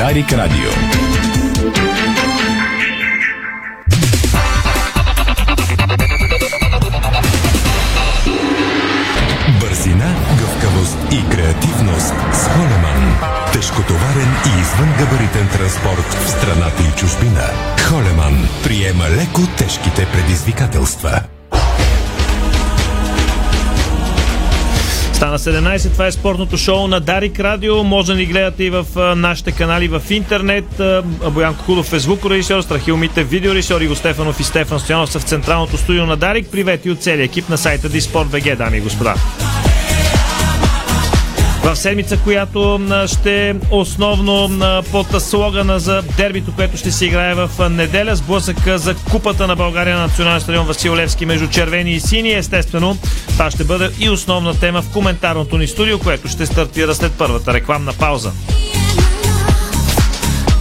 Дарик Радио. Бързина, гъвкавост и креативност с Холеман. Тежкотоварен и извънгабаритен транспорт в страната и чужбина. Холеман приема леко тежките предизвикателства. Стана 17, това е спортното шоу на Дарик Радио. Може да ни гледате и в нашите канали в интернет. Боян Кокудов е звукорежисьор, Страхил Мите видеорежисьор, Иво Стефанов и Стефан Стоянов са в централното студио на Дарик. Привет и от целия екип на сайта disport.bg, дами и господа. В седмица, която ще е основно под слогана за дербито, което ще се играе в неделя, сблъсък за Купата на България на Национален стадион Васил Левски между червени и сини. Естествено, това ще бъде и основна тема в коментарното ни студио, което ще стартира след първата рекламна пауза.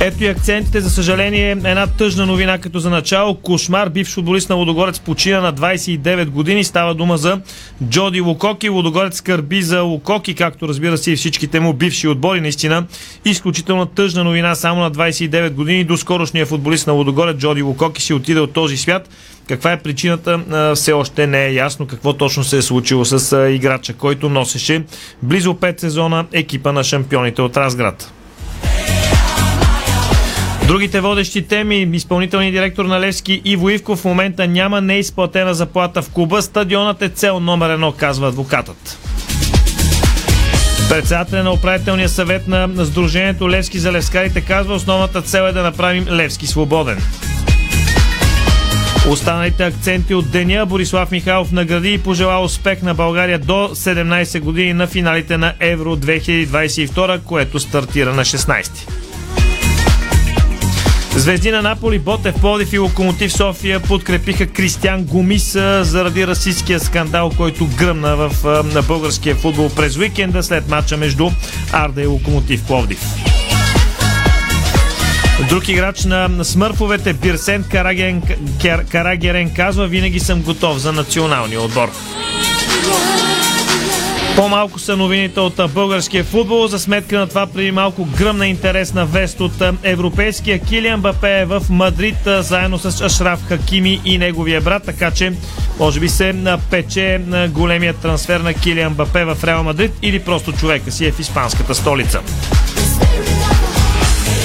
Ето и акцентите, за съжаление, една тъжна новина като за начало. Кошмар, бивш футболист на Лудогорец почина на 29 години. Става дума за Джоди Лукоки. Лудогорец скърби за Лукоки, както разбира се и всичките му бивши отбори. Наистина, изключително тъжна новина. Само на 29 години доскорошният футболист на Лудогорец Джоди Лукоки си отиде от този свят. Каква е причината, все още не е ясно какво точно се е случило с играча, който носеше близо 5 сезона екипа на шампионите от Разград. Другите водещи теми. Изпълнителният директор на Левски Иво Ивков в момента няма неизплатена заплата в клуба. Стадионът е цел номер 1, казва адвокатът. Председателят на управителния съвет на Сдружението Левски за левскарите казва: основната цел е да направим Левски свободен. Останалите акценти от деня. Борислав Михайлов награди и пожела успех на България до 17 години на финалите на Евро 2022, което стартира на 16-ти. Звезди на Наполи, Ботев, Пловдив и Локомотив София подкрепиха Кристиан Гумис заради расистския скандал, който гръмна на българския футбол през уикенда след матча между Арда и Локомотив Пловдив. Друг играч на смърфовете, Бирсен Карагерен, казва: винаги съм готов за националния отбор. По-малко са новините от българския футбол. За сметка на това преди малко гръмна интересна вест от европейския. Килиан Мбапе е в Мадрид заедно с Ашраф Хакими и неговия брат, така че може би се пече големия трансфер на Килиан Мбапе в Реал Мадрид или просто човека си е в испанската столица.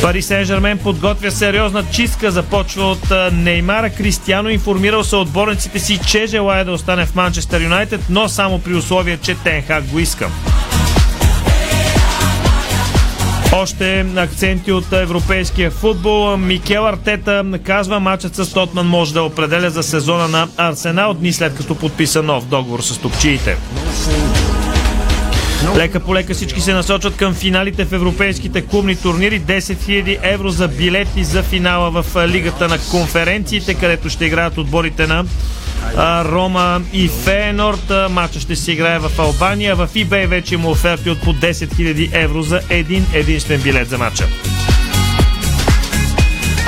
Пари Сен Жермен подготвя сериозна чистка, започва от Неймара. Кристиано информирал съотборниците си, че желая да остане в Манчестър Юнайтед, но само при условие, че Тен Хаг го иска. Още акценти от европейския футбол. Микел Артета казва: матчът с Тотман може да определя за сезона на Арсенал, дни след като подписа нов договор с топчиите. Лека по лека всички се насочват към финалите в европейските клубни турнири. 10 000 евро за билети за финала в Лигата на конференциите, където ще играят отборите на Рома и Фейенорд. Матчът ще се играе в Албания. В eBay вече има оферти от по 10 000 евро за единствен билет за матча.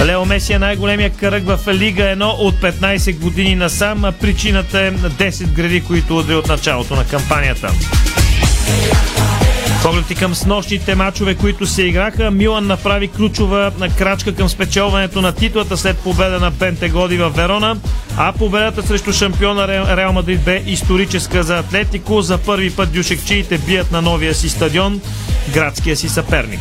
Лео Меси е най-големия кръг в Лига 1 от 15 години насам. Причината е 10 гради, които удри от началото на кампанията. Поглед и към снощните мачове, които се играха. Милан направи ключова крачка към спечелването на титлата след победа на Бентегоди във Верона, а победата срещу шампиона Реал Мадрид бе историческа за Атлетико. За първи път дюшекчиите бият на новия си стадион градския си съперник.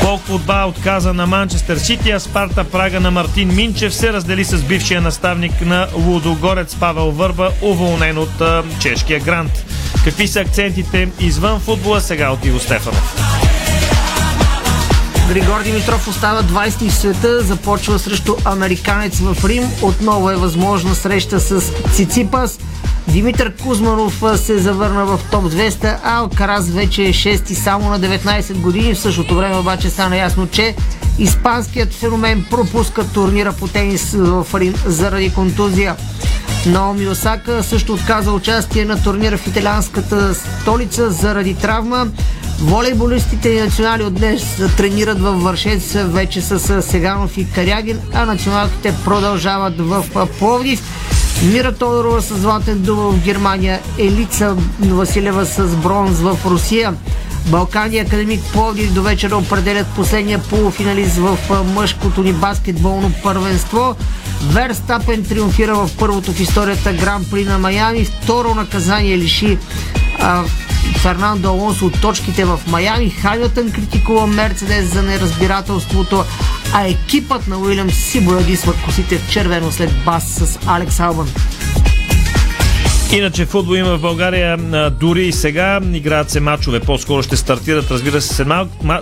Полк футбал отказа на Манчестър Сити, а Спарта Прага на Мартин Минчев се раздели с бившия наставник на Лудогорец Павел Върба, уволнен от чешкия Грант. Какви са акцентите извън футбола сега от Иво Стефанов? Григор Димитров остава 20 в света, започва срещу американец в Рим. Отново е възможна среща с Циципас. Димитър Кузманов се завърна в топ 200, а АлКарас вече е 6-ти само на 19 години. В същото време обаче стана ясно, че испанският феномен пропуска турнира по тенис в Рим заради контузия. Наоми Осака също отказа участие на турнира в италианската столица заради травма. Волейболистите и национали от днес тренират във Вършец вече с Сеганов и Карягин, а националките продължават в Пловдив. Мира Тодорова с златен дубъл в Германия, Елица Василева с бронз в Русия. Балкания Академик Пловдив до вечера определят последния полуфиналист в мъжкото ни баскетболно първенство. Верстапен триумфира в първото в историята Гран-при на Майами. Второ наказание лиши Фернандо Алонсо от точките в Майами. Хамилтън критикува Мерцедес за неразбирателството, а екипът на Уилям си боядисва косите в червено след бас с Алекс Албан. Иначе футбол има в България дори и сега. Играят се мачове. По-скоро ще стартират, разбира се,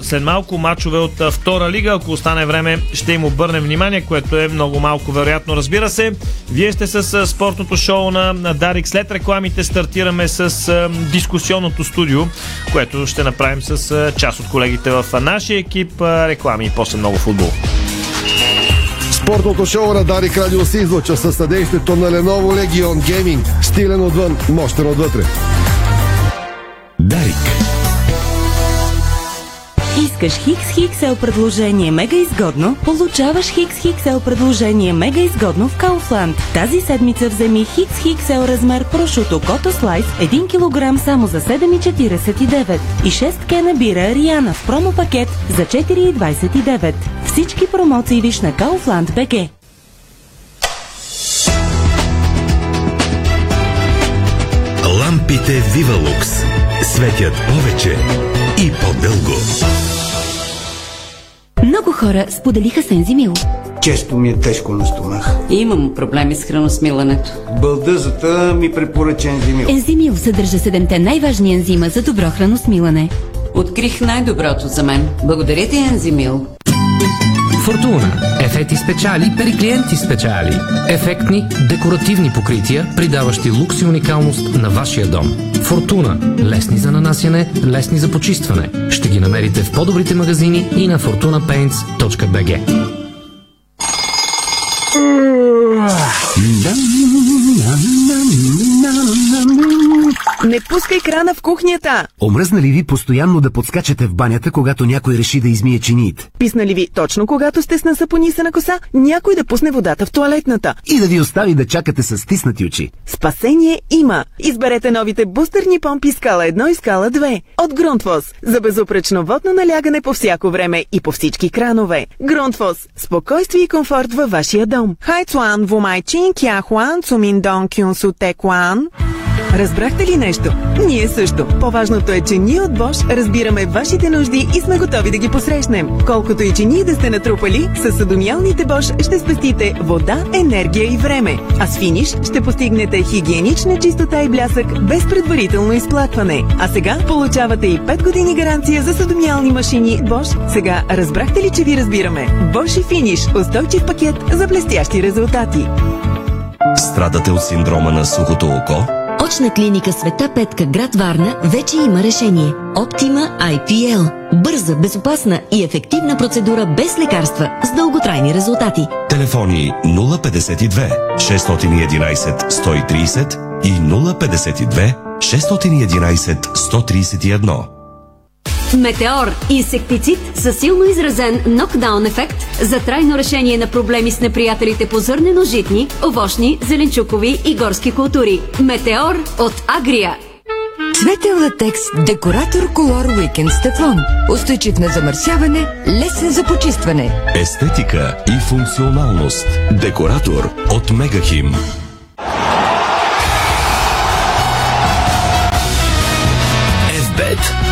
след малко мачове от втора лига. Ако остане време, ще им обърнем внимание, което е много малко вероятно, разбира се. Вие сте с спортното шоу на Дарик. След рекламите стартираме с дискусионното студио, което ще направим с част от колегите в нашия екип. Реклами и после много футбол. Спортното шоу на Дарик Радио се излъчва със съдействието на Lenovo Legion Gaming. Стилен отвън, мощен отвътре. Дарик. Искаш XXL предложение мега изгодно? Получаваш XXL предложение мега изгодно в Kaufland. Тази седмица вземи XXL размер прошуто Кото Слайс 1 кг само за 7,49 и 6 кена бира Ариана в промопакет за 4,29. Всички промоции виж на Kaufland.bg. Лампите Vivalux светят повече и по-дълго. Много хора споделиха с Ензимил. Често ми е тежко на стомах. Имам проблеми с храносмилането. Бълдъзата ми препоръча Ензимил. Ензимил съдържа 7-те най-важни ензима за добро храносмилане. Открих най-доброто за мен. Благодаря ти, Ензимил. Фортуна. Ефекти спечали при клиенти спечали. Ефектни, декоративни покрития, придаващи лукс и уникалност на вашия дом. Фортуна. Лесни за нанасяне, лесни за почистване. Ще ги намерите в по-добрите магазини и на fortunapaints.bg. Не пускай крана в кухнята! Омръзна ли ви постоянно да подскачате в банята, когато някой реши да измие чиниите? Писна ли ви точно когато сте с насапонисана коса, някой да пусне водата в тоалетната? И да ви остави да чакате с стиснати очи? Спасение има! Изберете новите бустерни помпи Скала 1 и Скала 2 от Grundfos за безупречно водно налягане по всяко време и по всички кранове. Grundfos – спокойствие и комфорт във вашия дом. Хайцуан Вумайчин Кяхуан Цуминдон Кюнсу Текуан. Разбрахте ли нещо? Ние също. По-важното е, че ние от Bosch разбираме вашите нужди и сме готови да ги посрещнем. Колкото и че ние да сте натрупали, с съдомиалните Bosch ще спестите вода, енергия и време. А с финиш ще постигнете хигиенична чистота и блясък без предварително изплакване. А сега получавате и 5 години гаранция за съдомиални машини Bosch. Сега разбрахте ли, че ви разбираме? Bosch и финиш. Устойчив пакет за блестящи резултати. Страдате от синдрома на сухото око? Очна клиника Света Петка, град Варна, вече има решение. Optima IPL. Бърза, безопасна и ефективна процедура без лекарства с дълготрайни резултати. Телефони 052 611 130 и 052 611 131. Метеор – инсектицид със силно изразен нокдаун ефект за трайно решение на проблеми с неприятелите по зърнено-житни, овощни, зеленчукови и горски култури. Метеор от Агрия. Цветен латекс Декоратор Колор Уикенд Стефлон. Устойчив на замърсяване, лесен за почистване. Естетика и функционалност. Декоратор от Мегахим.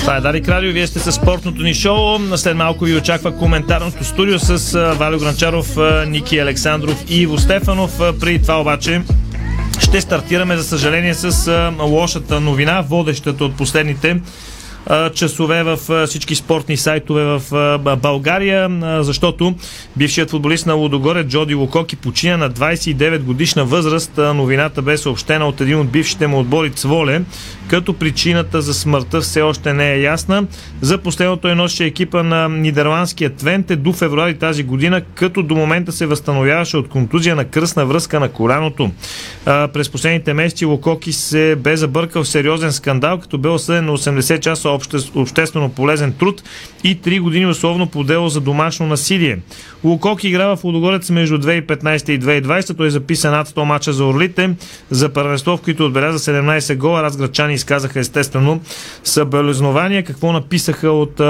Това е Дарик Радио, вие сте със спортното ни шоу. След малко ви очаква коментарното студио с Валио Гранчаров, Ники Александров и Иво Стефанов. Преди това обаче ще стартираме, за съжаление, с лошата новина, водещата от последните часове в всички спортни сайтове в България, защото бившият футболист на Лудогорец Джоди Лукоки почина на 29 годишна възраст. Новината бе съобщена от един от бившите му отбори Цволе, като причината за смъртта все още не е ясна. За последното той носеше екипа на нидерландския Твенте до февруари тази година, като до момента се възстановяваше от контузия на кръстна връзка на коляното. През последните месеци Лукоки се бе забъркал в сериозен скандал, като бе осъден на 80 часа обществено полезен труд и 3 години условно по дело за домашно насилие. Лукоки играва в Лудогорец между 2015 и 2020. Той записа над 100 мача за Орлите, за първенство, в които отбеляза 17 гола. Разградчани изказаха естествено събелезнования. Какво написаха от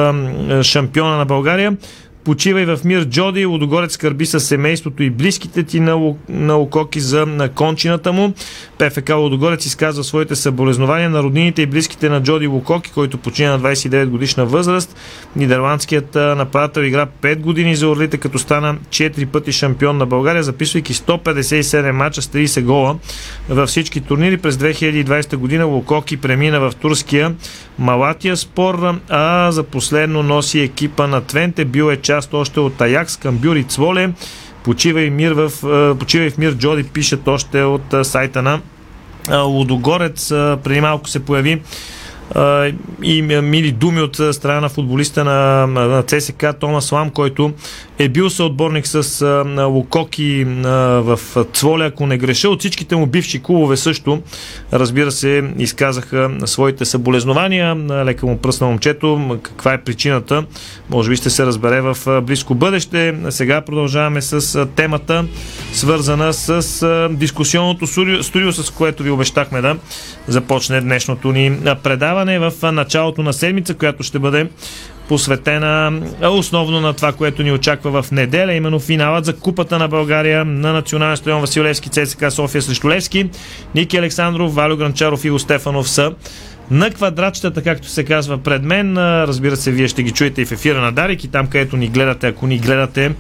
шампиона на България? Почивай в мир, Джоди. Лудогорец скърби със семейството и близките ти на Лукоки за на кончината му. ПФК Лудогорец изказва своите съболезнования на роднините и близките на Джоди Лукоки, който почина на 29 годишна възраст. Нидерландският нападател игра 5 години за Орлите, като стана 4 пъти шампион на България, записвайки 157 мача с 30 гола във всички турнири. През 2020 година Лукоки премина в турския Малатия Спор, а за последно носи екипа на Твенте. Бил е част още от Аякс, Камбюр и Цволе. Почивай в мир, Джоди, пишат още от сайта на Лудогорец. Преди малко се появи и мили думи от страна на футболиста на ЦСКА Томас Лам, който е бил съотборник с Лукоки в Цволе, ако не греша. От всичките му бивши клубове също, разбира се, изказаха своите съболезнования. Лека му пръст на момчето. Каква е причината? Може би ще се разбере в близко бъдеще. Сега продължаваме с темата, свързана с дискусионното студио, с което ви обещахме да започне днешното ни предаване в началото на седмица, която ще бъде посветена основно на това, което ни очаква в неделя, именно финалът за Купата на България на национален стадион Васил Левски, ЦСКА София срещу Левски. Ники Александров, Валио Гранчаров и Иво Стефанов са на квадратчетата, както се казва, пред мен. Разбира се, вие ще ги чуете и в ефира на Дарик и там, където ни гледате, ако ни гледате,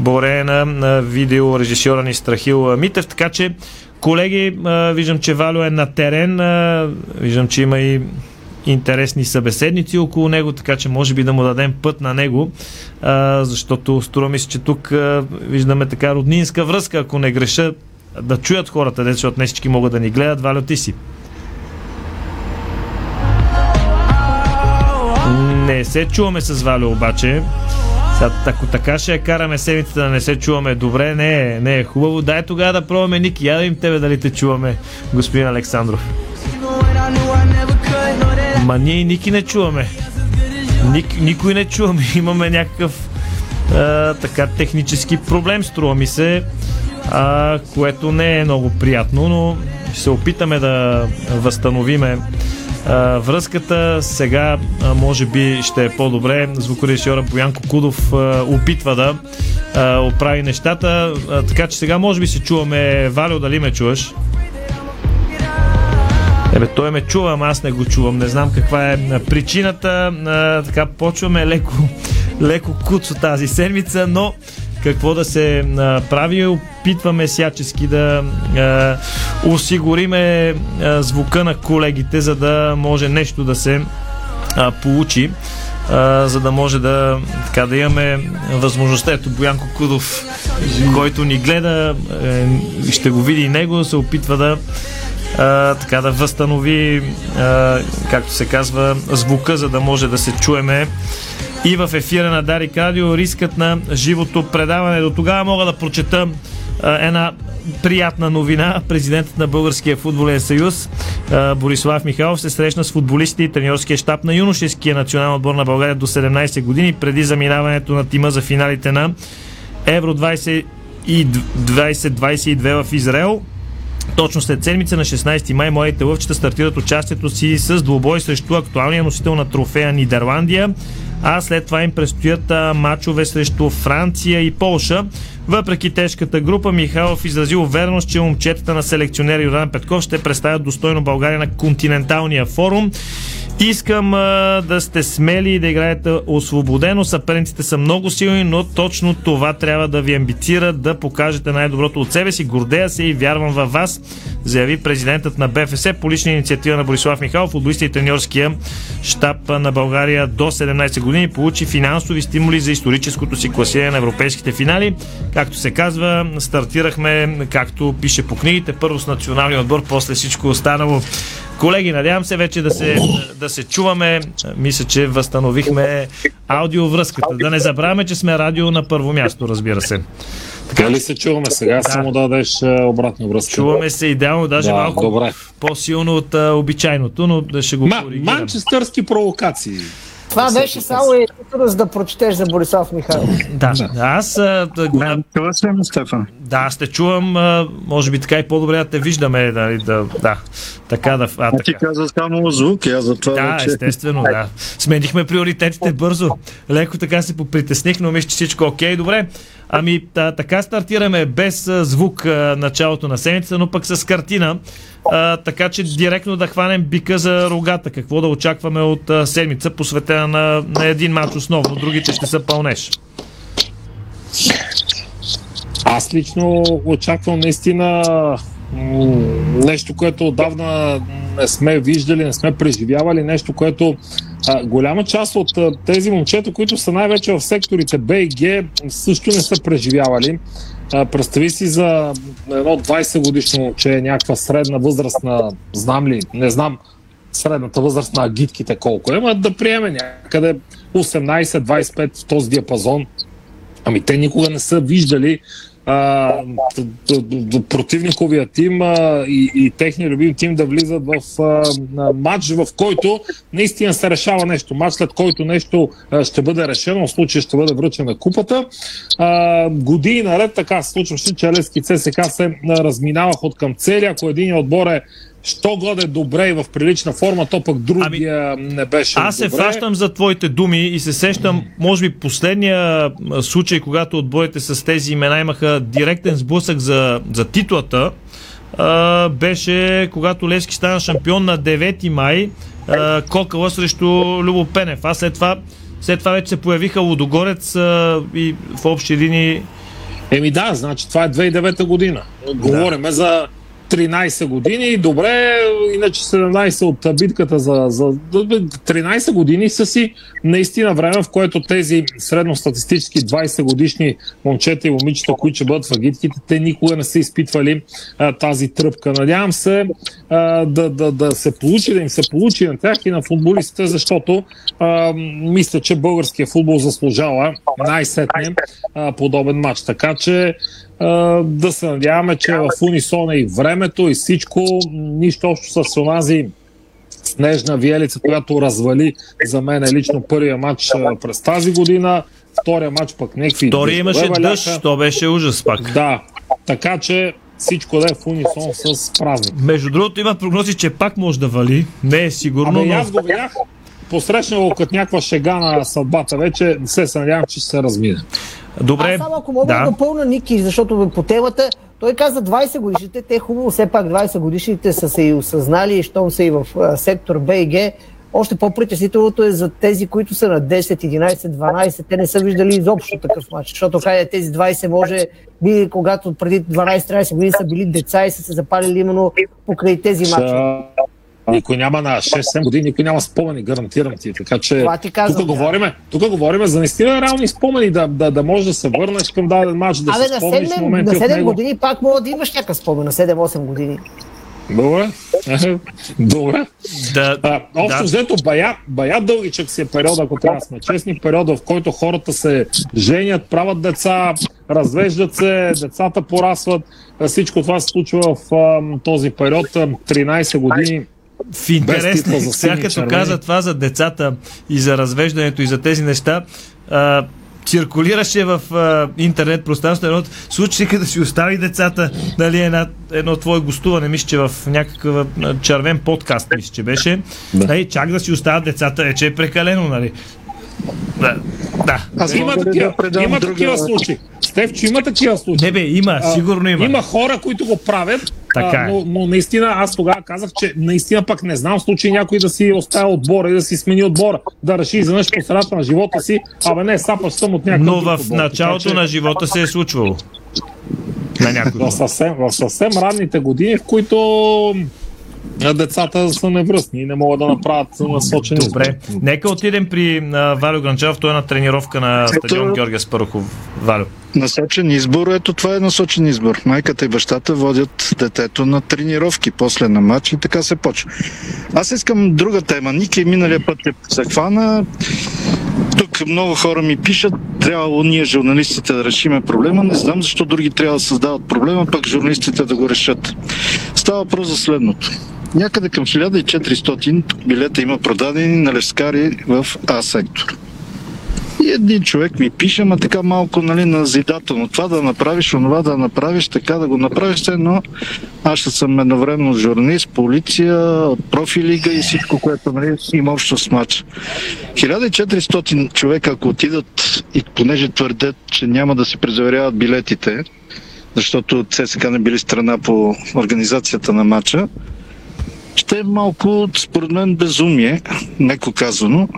борее на видеорежисьора ни Страхил Митев. Така че, колеги, виждам, че Валю е на терен, виждам, че има и интересни събеседници около него, така че може би да му дадем път на него, защото струва ми се, че тук виждаме така роднинска връзка, ако не греша, да чуят хората, защото не всички могат да ни гледат. Валю, ти си. Не се чуваме с Валю обаче. Ако така ще я караме седмицата да не се чуваме добре, не е хубаво. Дай тогава да пробваме, Ники, я да им тебе дали те чуваме, господин Александров. Ма ние и Ники не чуваме. Никой не чуваме. Имаме някакъв технически проблем, струва ми се, което не е много приятно, но ще се опитаме да възстановиме връзката. Сега може би ще е по-добре. Звукорежисьора Боянко Кудов опитва да оправи нещата, така че сега може би се чуваме. Валио, дали ме чуваш? Той ме чува, ама аз не го чувам. Не знам каква е причината. Така почваме леко куцо тази седмица, но какво да се прави? Опитваме всячески да осигуриме звука на колегите, за да може нещо да се получи, за да може да имаме възможността. Ето Боянко Кудов, който ни гледа, ще го види и него, се опитва да възстанови, както се казва, звука, за да може да се чуеме и в ефира на Дарик Радио. Рискът на живото предаване. До тогава мога да прочета една приятна новина. Президентът на Българския футболен съюз Борислав Михайлов се срещна с футболистите и треньорския щаб на юношеския национален отбор на България до 17 години преди заминаването на тима за финалите на Евро 2022 в Израел. Точно след седмица, на 16 май, младите лъвчета стартират участието си с двубой срещу актуалния носител на трофея Нидерландия, а след това им предстоят мачове срещу Франция и Полша. Въпреки тежката група, Михайлов изрази увереност, че момчетата на селекционер Йордан Петков ще представят достойно България на континенталния форум. Искам да сте смели и да играете освободено. Съперниците са много силни, но точно това трябва да ви амбицира, да покажете най-доброто от себе си. Гордея се и вярвам във вас, заяви президентът на БФС. По лична инициатива на Борислав Михайлов, футболистът и треньорския щаб на България до 17 години получи финансови стимули за историческото си класиране на европейските финали. Както се казва, стартирахме, както пише по книгите, първо с националния отбор, после всичко останало. Колеги, надявам се вече да се чуваме. Мисля, че възстановихме аудиовръзката. Да не забравяме, че сме радио на първо място, разбира се. Така ли се чуваме сега? Да. Само да дадеш обратна връзка. Чуваме се идеално, даже малко добре. По-силно от обичайното, но ще го коригирам. Манчестърски провокации. Това беше само и трудност да прочетеш за Борислав Михайлов. Да. Това се ме, Стефан. Да, аз те чувам, може би така и по-добре да те виждаме. Ти каза само звук, аз за това вече... Да, естествено, да. Сменихме приоритетите бързо. Леко така се попритесних, но мисля, че всичко окей, добре. Ами така стартираме без звук началото на седмицата, но пък с картина. Така че директно да хванем бика за рогата. Какво да очакваме от седмица, посветена на един матч основно, другите ще са пълнеш. Аз лично очаквам наистина нещо, което отдавна не сме виждали, не сме преживявали, нещо, което голяма част от тези момчета, които са най-вече в секторите Б и Г, също не са преживявали. Представи си за едно 20 годишно момче, някаква средна възраст на, не знам средната възраст на агитките колко е, но да приеме някъде 18-25 в този диапазон. Ами те никога не са виждали противниковия тим и техния любим тим да влизат в матч, в който наистина се решава нещо. Матч, след който нещо ще бъде решено, в случай ще бъде връчена купата. Години наред така се случваше, че Левски ЦСКА се разминавах от към цели. Ако един отбор е що годе добре и в прилична форма, то пък другия не беше добре. Аз се фащам за твоите думи и се сещам, може би последния случай, когато отборите с тези имена имаха директен сблъсък за титлата, беше когато Левски стана шампион на 9 май, Кокала срещу Любо Пенев. А след това вече се появиха Лудогорец и в общи линии... Значи това е 2009 година. Говориме за 13 години, добре, иначе 17 от битката за 13 години са си наистина време, в което тези средностатистически 20 годишни момчета и момичета, които ще бъдат в агитките, те никога не са изпитвали тази тръпка. Надявам се да им се получи на тях и на футболистите, защото мисля, че българският футбол заслужава най-сетне подобен матч. Така че да се надяваме, че в унисона и времето и всичко, нищо общо с онази снежна виелица, която развали за мен лично първия матч през тази година, втория матч пък някакви... Втория имаше дъжд, то беше ужас пак. Да, така че всичко да е в унисон с празник. Между другото има прогнози, че пак може да вали, не е сигурно. Аз го видях, посрещнало като някаква шега на съдбата вече, се надявам, че ще се размине. Добре. Аз само ако мога да допълна Ники, защото по темата, той каза 20 годишните, те хубаво, все пак 20 годишните са се и осъзнали, щом са и в сектор Б и Г. Още по-притеснителното е за тези, които са на 10, 11, 12, те не са виждали изобщо такъв матч, защото хайде тези 20 може би, когато преди 12-13 години са били деца и са се запалили именно покрай тези матчи. Никой няма на 6-7 години, никой няма спомени, гарантирам ти. Така че тук говорим за наистина реални спомени, да можеш да се върнеш към даден матч, да се спомниш моменти от него. На 7 години пак мога да имаш някакъв спомен, на 7-8 години. Добре. Общо взето бая дългичък си е период, ако трябва да сме честни, периода, в който хората се женят, правят деца, развеждат се, децата порасват. Всичко това се случва в този период, 13 години. В интересно, сега като каза това за децата и за развеждането и за тези неща, циркулираше в интернет пространството едно случай, като си остави децата, дали едно твое гостуване, мисля, че в някакъв червен подкаст, мисля, че беше. Да. Чак да си оставят децата, че е прекалено, нали? Да. Аз има такива, да, има такива случаи. Стефчо, има такива случаи. Не бе, има, сигурно има. Има хора, които го правят, но наистина аз тогава казах, че наистина пък не знам случай някой да си оставя отбора и да си смени отбора, да реши изведнъж по средата на живота си, абе не, сапаш съм от някакъв. Но в началото на живота се е случвало. В съвсем ранните години, в които децата са невръстни и не могат да направят насочени. Добре, нека отидем при Валио Гранчаров, той е на тренировка на стадион Георгия Спарухов. Валио. Насочен избор, ето това е насочен избор. Майката и бащата водят детето на тренировки, после на матч и така се почва. Аз искам друга тема. Ники миналия път е захвана. Тук много хора ми пишат, трябвало ние журналистите да решиме проблема. Не знам защо други трябва да създават проблема, пък журналистите да го решат. Става въпрос за следното. Някъде към 1400 билета има продадени на левскари в А-сектор. И един човек ми пише, ама така малко, нали, назидателно. Това да направиш, онова да направиш, така да го направиш, но аз ще съм едновременно журналист, полиция, профилига и всичко, което, нали, има общо с матча. 1400 човека, ако отидат и понеже твърдят, че няма да се презаверяват билетите, защото ЦСКА не били страна по организацията на матча, ще е малко, според мен, безумие, меко казано,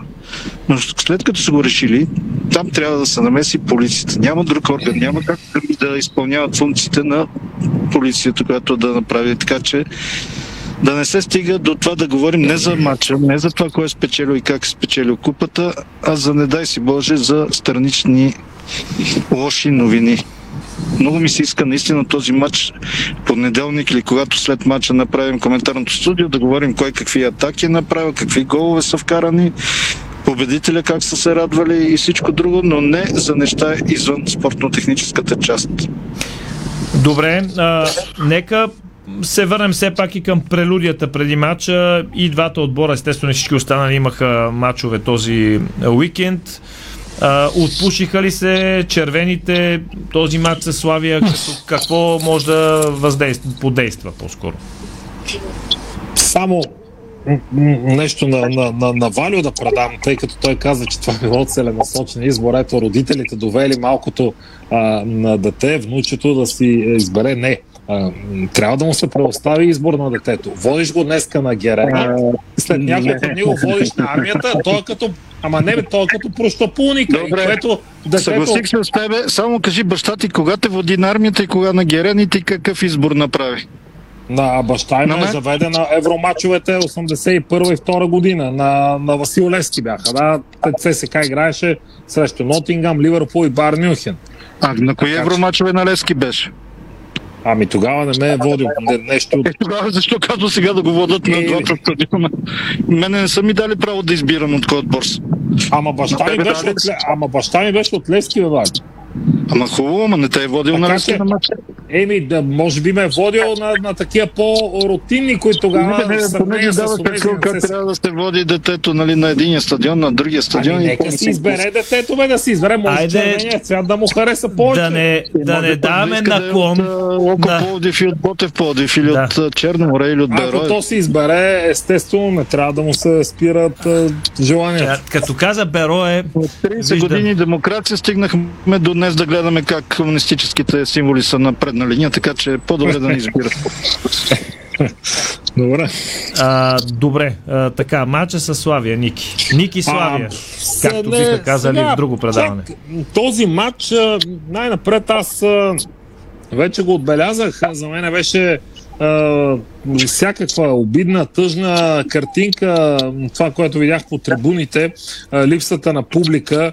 но след като са го решили, там трябва да се намеси полицията. Няма друг орган, няма как да изпълняват функциите на полицията, която да направи така, че да не се стига до това да говорим не за матча, не за това кой е спечелил и как е спечелил купата, а за не дай си Боже за странични лоши новини. Много ми се иска наистина този матч понеделник или когато след матча направим коментарното студио, да говорим кой какви атаки е направил, какви голове са вкарани, победителя как са се радвали и всичко друго, но не за неща извън спортно-техническата част. Добре, нека се върнем все пак и към прелюдията преди матча. И двата отбора, естествено всички останали имаха матчове този уикенд. Отпушиха ли се червените този матч с Славия? Какво може да подейства по-скоро? Само нещо на Валио да предам, тъй като той каза, че това било целенасочен избор. Ето, родителите довели малкото на дете, внучето да си избере. Не, трябва да му се предостави избор на детето. Водиш го днеска на Герена, след няколко дни го водиш на армията, той като... Ама не бе, той като прощапулника. Добре, съгласих се с тебе, само кажи баща ти кога те води на армията и кога на Герен и ти какъв избор направи? На баща им е заведена евромачовете 81 и 2 година. На Васил Левски бяха, да? ЦСКА играеше срещу Нотингам, Ливърпул и Байерн Мюнхен. На кои евромачове на Левски беше? Ами тогава не ме е водил нещо. Тогава защо казва сега да го водят на двата стадиона? Мене не са ми дали право да избирам от кой отбор. Ама баща ми беше от Левски, бе, Валя. Ама хубаво, ама не те е водил на Левски на матча. Еми, да, може би ме е водил на такива по-рутинни, които тогава... Не, понеже дава как трябва да се води детето, нали, на единия стадион, на другия стадион. Ами, нека си избере детето, бе, да си избере. Може червения цвят да му хареса повече. Да не даваме наклон. Локо Пловдив и от Ботев Пловдив или от Черно море или от Берое. Ако то си избере, естествено, не трябва да му се спират желанията. Като каза Берое... От 30 години демокрация стигнахме до днес да гледаме как комунистическите символи са напред на линия, така че е по-добре да не избират. Добре. Добре, така, матча с Славия, Ники. Ники Славия, както биха казали сега, в друго предаване. Този матч, най-напред аз вече го отбелязах, за мен беше всякаква обидна, тъжна картинка, това, което видях по трибуните, липсата на публика.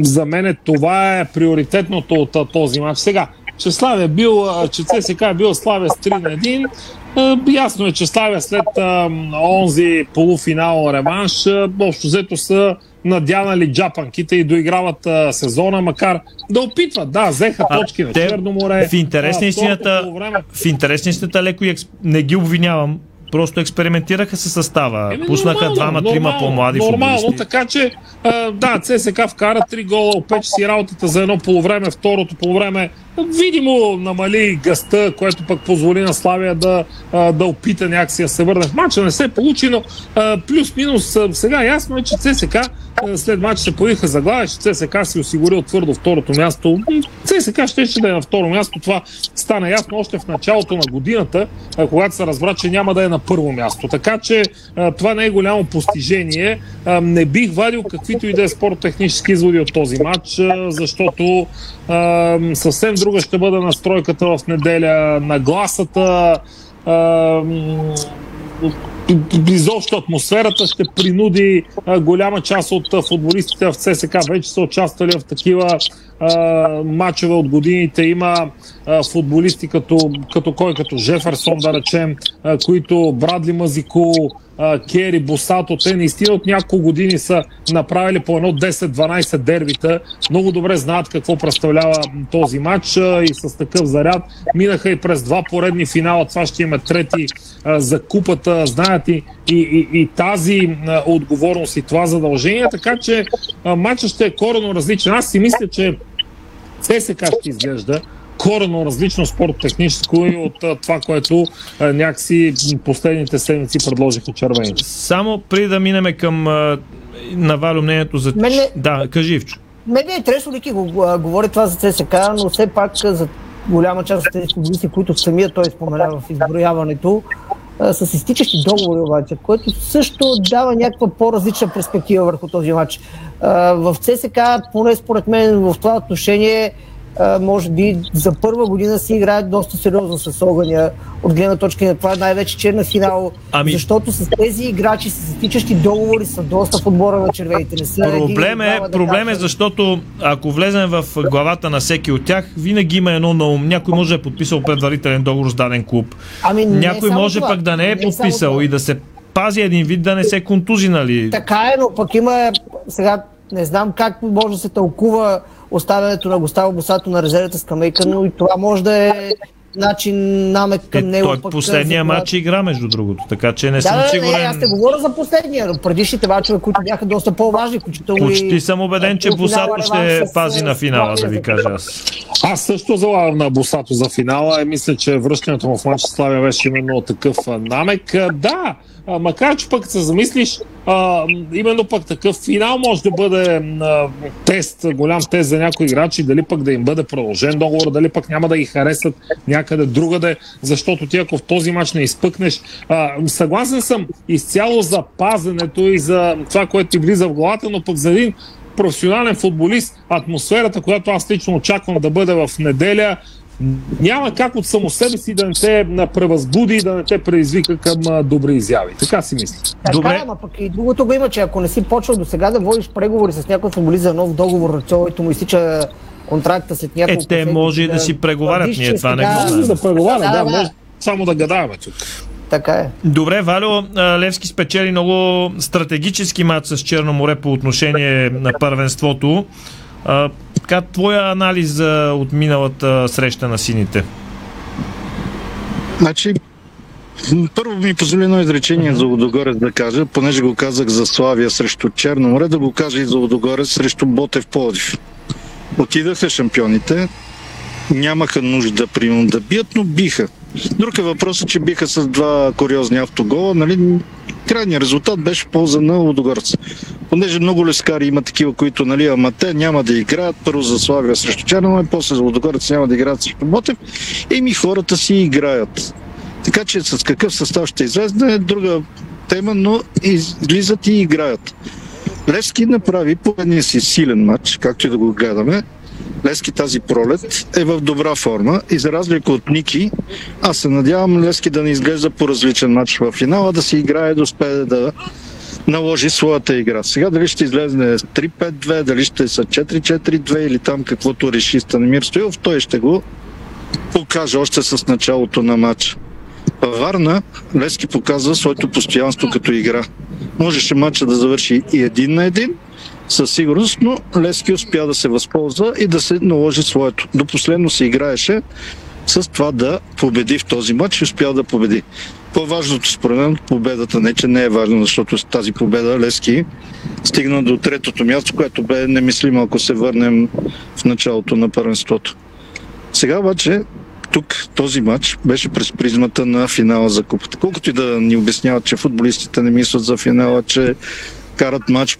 За мен това е приоритетното от този матч. Сега, че Славия бил, че ЦСКА е бил Славия с 3-1, ясно е, че Славия след онзи полуфинал реванш, общо взето са надянали джапанките и доиграват сезона, макар да опитват. Да, взеха точки на Черно море. В интереснищата леко не ги обвинявам. Просто експериментираха със състава. Пуснаха двама-трима по-млади футболисти. Нормално, така че да, ЦСКА вкара 3 гола, опече си работата за едно полувреме, второто полувреме видимо намали гъста, което пък позволи на Славия да опита някакси да се върне в мача. Не се получи, но плюс-минус сега ясно е, че ЦСКА след мача се поиха заглавия, че ЦСКА си осигурил твърдо второто място. ЦСКА ще да е на второ място. Това стана ясно още в началото на годината, когато се разбра, че няма да е на първо място. Така че това не е голямо постижение. Не бих вадил каквито и да е спортотехнически изводи от този матч, защото съвсем друга ще бъде настройката в неделя, нагласата, изобщо атмосферата ще принуди голяма част от футболистите в ЦСКА. Вече са участвали в такива мачове от годините. Има футболисти като Жеферсон, да речем, които Брадли Мазико, Кери, Босато, те наистина от няколко години са направили по едно 10-12 дербита. Много добре знаят какво представлява този матч и с такъв заряд минаха и през два поредни финала. Това ще има трети за купата. Знаят и тази отговорност и това задължение. Така че матчът ще е коренно различен. Аз си мисля, че ЦСКА ще изглежда коренно различно спорттехническо и от това, което някакси последните седмици предложиха червените. Само при да минеме към Навалю мнението за... Да, кажи, Ивчо. Мен не е тресо, Лики говори това за ЦСКА, но все пак за голяма част от тези футболисти, които самия той споменава в изброяването, с изтичащи договори обаче, което също дава някаква по-различна перспектива върху този матч. В ЦСКА, поне според мен, в това отношение може би за първа година си играят доста сериозно с огъня от гледна точка на това, най-вече черна финал, защото с тези играчи с изтичащи договори са доста в отбора на червените. Проблем е, защото ако влезем в главата на всеки от тях, винаги има едно на ум. Някой може да е подписал предварителен договор с даден клуб. Някой може пък да не е подписал и да се пази един вид, да не се контузи, нали? Така е, но пък има сега, не знам как може да се тълкува оставянето на Густаво Босато на резервата с камейка, но и това може да е начин, намек към него. Той последния мач игра, между другото, така че не съм сигурен. Да, аз те говоря за последния, но предишните мачове, които бяха доста по-важни, включително и... Почти съм убеден, че Босато ще пази на финала, да ви кажа аз. Аз също залагам на Босато за финала и мисля, че връщането му в мача Славия беше именно такъв намек. Да, макар че пък се замислиш, именно пък такъв финал може да бъде тест, голям тест за някои играчи, дали пък да им бъде продължен договор, дали пък няма да ги харесат някъде другаде, защото ти ако в този мач не изпъкнеш, съгласен съм изцяло за пазенето и за това, което ти влиза в главата, но пък за един професионален футболист атмосферата, която аз лично очаквам да бъде в неделя, няма как от само себе си да не те превъзбуди и да не те предизвика към добри изяви. Така си мисля. Така, ама пък и другото го има, че ако не си почнал до сега да водиш преговори с някой футболист за нов договор, който му изтича контракта след няколко... те може и да си преговарят, ние това не може да преговарят, да, може само да гадаваме тук. Така е. Добре, Валио, Левски спечели много стратегически матч с Черно море по отношение на първенството. Така, твоя анализ от миналата среща на сините? Значи, първо ми позволи едно изречение за Лудогорец да кажа, понеже го казах за Славия срещу Черно море, да го кажа и за Лудогорец срещу Ботев Пловдив. Отидаха шампионите, нямаха нужда примерно да бият, но биха. Друг е въпросът, че биха с два куриозни автогола, нали? Крайният резултат беше в полза на Лудогорец. Понеже много лескари има такива, които, нали, ама те няма да играят. Първо за Славия срещу Черно, и после за Лудогорец няма да играят срещу Ботев. И ми хората си играят. Така че с какъв състав ще излезне е друга тема, но излизат и играят. Левски направи поредния си силен матч, както и да го гледаме. Левски тази пролет е в добра форма и за разлика от Ники, аз се надявам Левски да не изглежда по различен матч в финала, да си играе, да успее да наложи своята игра. Сега дали ще излезне с 3-5-2, дали ще са 4-4-2 или там каквото реши Станимир Стоилов, той ще го покаже още с началото на матча. Във Варна Левски показва своето постоянство като игра. Можеше матча да завърши и 1-1, със сигурност, но Левски успя да се възползва и да се наложи своето. До последно се играеше с това да победи в този матч и успя да победи. По-важното според мен победата, не че не е важно, защото с тази победа Левски стигна до третото място, което бе немислимо, ако се върнем в началото на първенството. Сега обаче тук този матч беше през призмата на финала за купата. Колкото и да ни обясняват, че футболистите не мислят за финала, че карат матч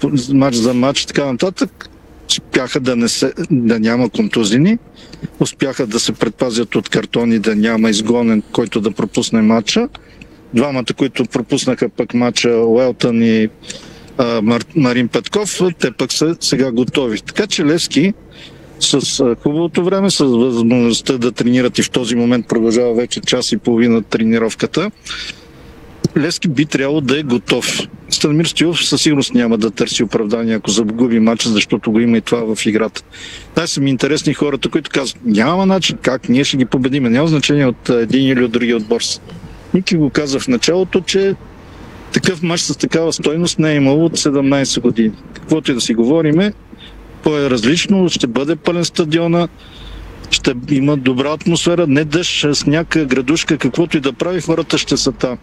за матч и така нататък. Успяха да няма контузини, успяха да се предпазят от картони, да няма изгонен, който да пропусне матча. Двамата, които пропуснаха пък матча, Уелтън и Марин Петков, те пък са сега готови. Така че Левски с хубавото време, с възможността да тренират и в този момент продължава вече час и половина тренировката, Левски би трябвало да е готов. Станимир Стоилов със сигурност няма да търси оправдание, ако загуби матча, защото го има и това в играта. Тай са ми интересни хората, които казват, няма начин, как ние ще ги победим. Няма значение от един или от другия отбор. Ники го каза в началото, че такъв матч с такава стойност не е имало от 17 години. Каквото и да си говориме, по-различно, ще бъде пълен стадиона, ще има добра атмосфера, не дъжд, сняг, градушка, каквото и да прави, хората ще са там.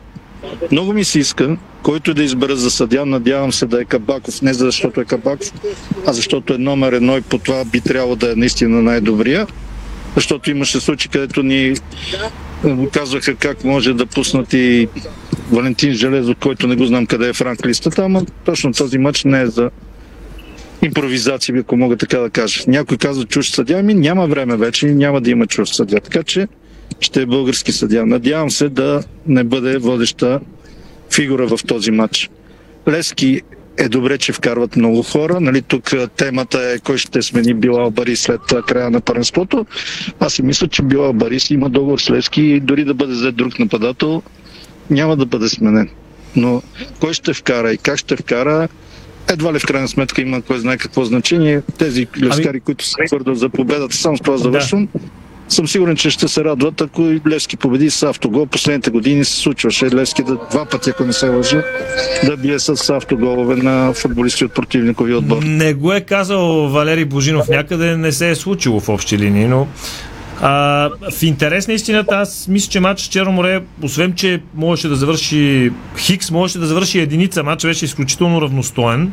Много ми се иска, който да избера за съдия, надявам се да е Кабаков, не защото е Кабаков, а защото е номер едно и по това би трябвало да е наистина най-добрия, защото имаше случаи, където ни казваха как може да пуснат и Валентин Железов, който не го знам къде е в ранг листата, ама точно този матч не е за импровизация, ако мога така да кажа. Някой казва чужд съдия, ами няма време вече и няма да има чужд съдия, така че ще е български съдия. Надявам се да не бъде водеща фигура в този матч. Левски е добре, че вкарват много хора. Нали, тук темата е кой ще смени Билал Бари след края на първенството. Аз си мисля, че Билал Бари има договор с Левски и дори да бъде за друг нападател, няма да бъде сменен. Но кой ще вкара и как ще вкара, едва ли в крайна сметка има кой знае какво значение. Тези левскари, които се твърдат за победата, само с това завършвам, съм сигурен, че ще се радват, ако Левски победи с автогол. Последните години се случваше Левски да два пъти, ако не се лъжа, да бие с автоголове на футболисти от противниковия отбор. Не го е казал Валери Божинов някъде, не се е случило в общи линии, но в интерес на истината, аз мисля, че матчът с Черно море, освен че можеше да завърши Хикс, можеше да завърши единица. Матчът беше изключително равностоен.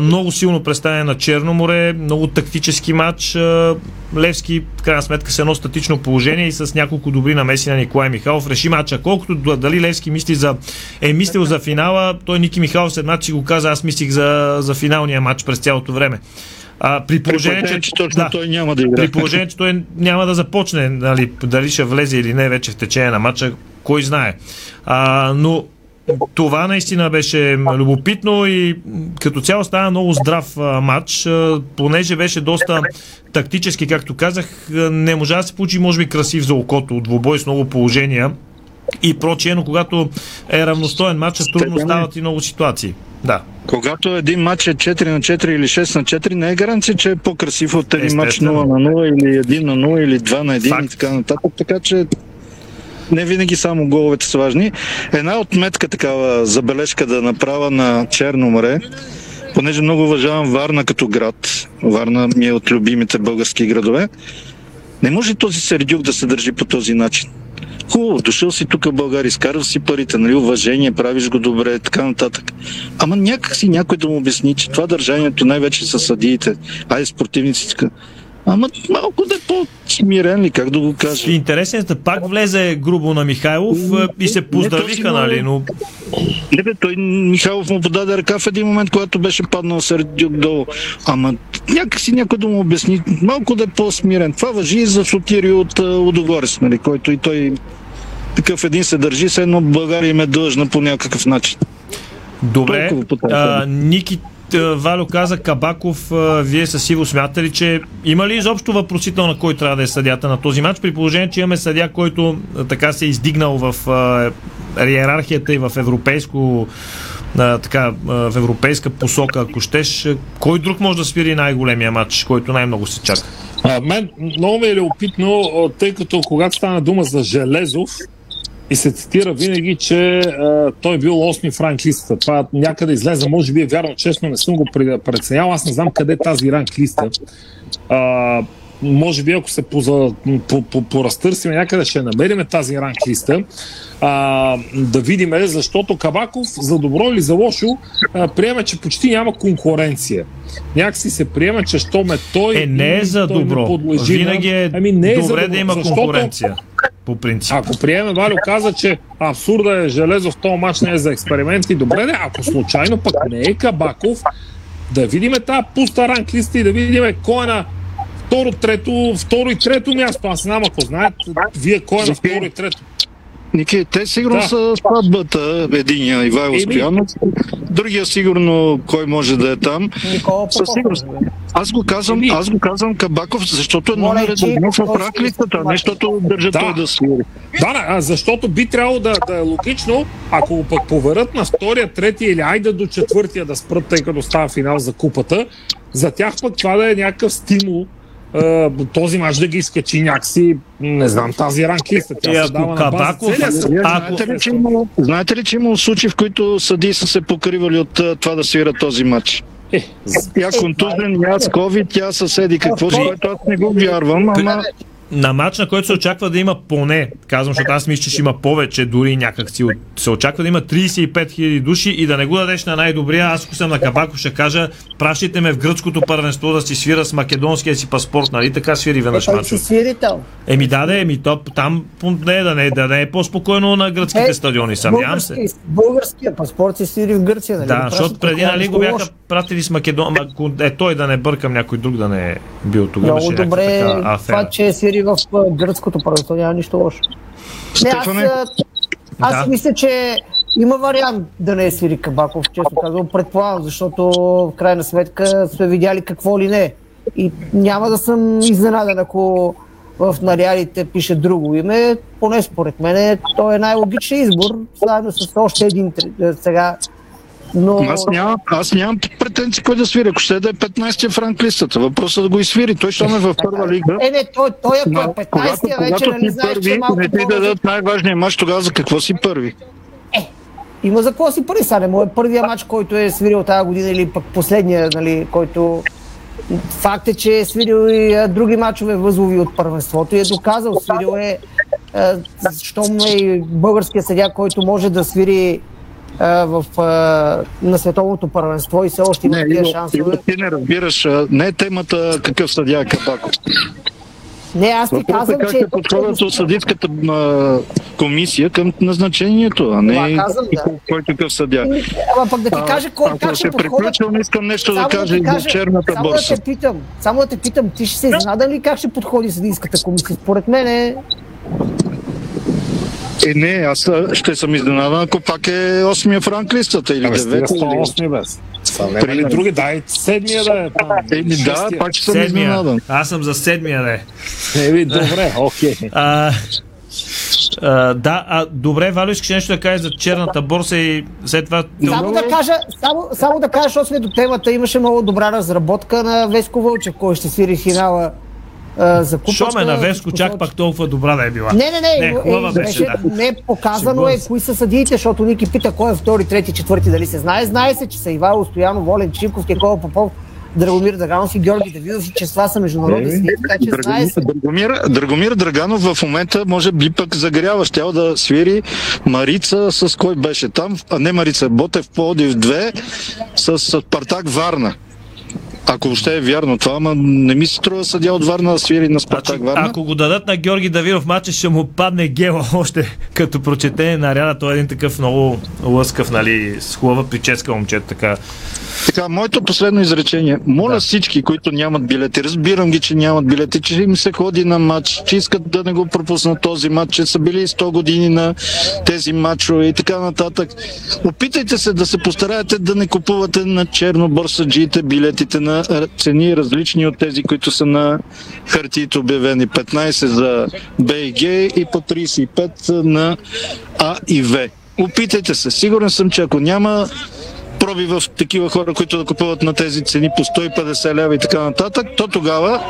Много силно представяне на Черно море, много тактически матч. Левски, в крайна сметка, с едно статично положение и с няколко добри намеси на Николай Михайлов реши матча. Колкото дали Левски мислил за финала, той Ники Михайлов след матча го каза, аз мислих за финалния матч през цялото време. При положение, че той няма да започне, дали ще влезе или не вече в течение на матча, кой знае. Но това наистина беше любопитно и като цяло стана много здрав матч, понеже беше доста тактически, както казах, не можа да се получи, може би, красив за окото, двубой с много положения и прочее, но когато е равностоен матчът, трудно стават и много ситуации. Да. Когато един матч е 4 на 4 или 6 на 4, не е гаранция, че е по-красив от един матч 0 на 0 или 1 на 0 или 2 на 1 и така нататък, така че не винаги само головете са важни. Една отметка, такава забележка да направя на Черно море, понеже много уважавам Варна като град. Варна ми е от любимите български градове. Не може този Сердюк да се държи по този начин. Хубаво, дошъл си тук в България, изкарваш си парите, нали, уважение, правиш го добре, така нататък. Ама някак си някой да му обясни, че това държанието най-вече са съдиите, айде спортивниците. Ама малко да е по-смирен ли, как да го кажа? Интересната пак влезе грубо на Михайлов и се поздравиха, нали, но... Не бе, той Михайлов му подаде ръка в един момент, когато беше паднал Сердюк долу. Ама някак си някой да му обясни, малко да е по-смирен. Това важи и за Сотири от Лудогорец, нали, който и той такъв един се държи, все едно България им е длъжна по някакъв начин. Добре, Ники Валю каза, Кабаков, вие с Иво смятали, че има ли изобщо въпросител на кой трябва да е съдията на този матч, при положение, че имаме съдия, който така се е издигнал в иерархията и в европейска посока, ако щеш, кой друг може да свири най-големия матч, който най-много се чака? Мен много ми е любопитно, тъй като когато стана дума за Железов, и се цитира винаги, че той бил 8-ми в ранг листата. Това някъде излезе, може би е вярно, честно не съм го преценял. Аз не знам къде е тази ранг листа. Може би ако се поразтърсим някъде, ще намерим тази ранг листа. Да видим, защото Кабаков, за добро или за лошо, приема, че почти няма конкуренция. Някакси се приема, че щом е той... не е за добро. Винаги е добре да има конкуренция. Защото по принцип. Ако приеме, Валю каза, че абсурда е железо в този мач, не е за експерименти. Добре, не, ако случайно пък не е Кабаков, да видим тази пуста ранглиста и да видим кой е на второ и трето място. Аз знам, ако знаят вие кой е на второ и трето. Ники, те сигурно са спадбата, единия Ивайло Стоянов, другия сигурно кой може да е там. Аз го казвам Кабаков, защото е номер едно в раклистата, а не защото държа той да свири. Да, защото би трябвало да е логично, ако го пък поверят на втория, третия или айде до четвъртия да спрат, тъй като става финал за купата, за тях пък това да е някакъв стимул този мач да ги изкачи някакси, не знам, тази ранглиста. Знаете ли, че имало случаи, в които съдии са се покривали от това да свира този матч? Я контузен, я с COVID, я съседи, какво си, което аз не го вярвам, ама... На матч, на който се очаква да има поне, казвам, защото аз мисля, че има повече, дори някак си, се очаква да има 35 000 души и да не го дадеш на най-добрия. Аз, ако съм на Кабаков, ще кажа, пращайте ме в гръцкото първенство да си свира с македонския си паспорт, нали така свири веднъж мачо. Там да не е по-спокойно на гръцките стадиони, съмнявам се. Българския паспорт си свири в Гърция, нали? Да, защото преди, нали, го бяха пратили с Македон, ако той да не бъркам, някой друг да не е бил тогава. Много добре, това, че свири в гръцкото правителство, няма нищо лошо. Аз мисля, че има вариант да не е свири Кабаков, честно казвам, предполагам, защото в крайна сметка сме видяли какво ли не. И няма да съм изненадан, ако в нарядите пише друго име, поне според мен той е най-логичният избор, заедно с още един сега. Но... Аз нямам претенции кой да свири. Ако ще да е 15-я в ранглистата, въпросът да го изсвири. Той ще е в първа лига. Той ако е 15-я вече, нали знаеш, че малко не ти дадат най-важния мач, тогава за какво си първи? Има за какво си първи, сега не му е първия мач, който е свирил тази година или пък последния, нали, който... Факт е, че е свирил и други мачове възлови от първенството и е доказал, свирил е, щом е българския съдия, който може да свири на световното първенство и все още има тия шансове. Ти не разбираш, не е темата какъв съдия е Кабаков. Не, аз ти казвам, че... Как подходят от съдийската комисия към назначението, а не кой какъв съдия. Ама пък да ти кажа кой как ще подходят... Ако се приключил, не искам нещо да кажа и за черната борса. Само да те питам, ти ще се изненада ли как ще подходи съдийската комисия? Според мен е... Не, аз ще съм изненадан, ако пак е 8-я в ранглистата или 9-я. 8-я без. При други, дай 7-я да е. Да, пак ще съм изненадан. Аз съм за 7-я да е. Добре, окей. Добре, Валю, искаш нещо да кажеш за черната борса и след това... Само да кажа, защото сме до темата, имаше много добра разработка на Веско Вълчев, който ще свири финала. Шоме на Веско, чак пак толкова добра да е била. Не, показано е кои са съдиите, защото Ники пита кой е втори, трети, четвърти, дали се знае. Знае се, че са Ивайло Стоянов, Волен Чипков, Кекова Попов, Драгомир Драганов и Георги Давидов, и че това са международни съдии, така че знае се. Драгомир Драганов в момента може би пък загрява, щял да свири Марица с кой беше там, а не Марица, Ботев Пловдив 2 с Партак Варна. Ако въобще е вярно това, ама не ми се струва съдия от Варна да свири на Спартак Варна. Ако го дадат на Георги Давидов матча, ще му падне гела още като прочете наряда. Той е един такъв много лъскав, нали, с хубава прическа момчето, така. Така, моето последно изречение. Моля всички, които нямат билети, разбирам ги, че нямат билети, че им се ходи на матч, че искат да не го пропуснат този матч, че са били 100 години на тези матчове и така нататък. Опитайте се да се постараете да не купувате на черно борсаджиите билетите на цени различни от тези, които са на хартиите обявени. 15 за Б и Г и по 35 на А и В. Опитайте се. Сигурен съм, че ако няма проби в такива хора, които да купуват на тези цени по 150 лева и така нататък, то тогава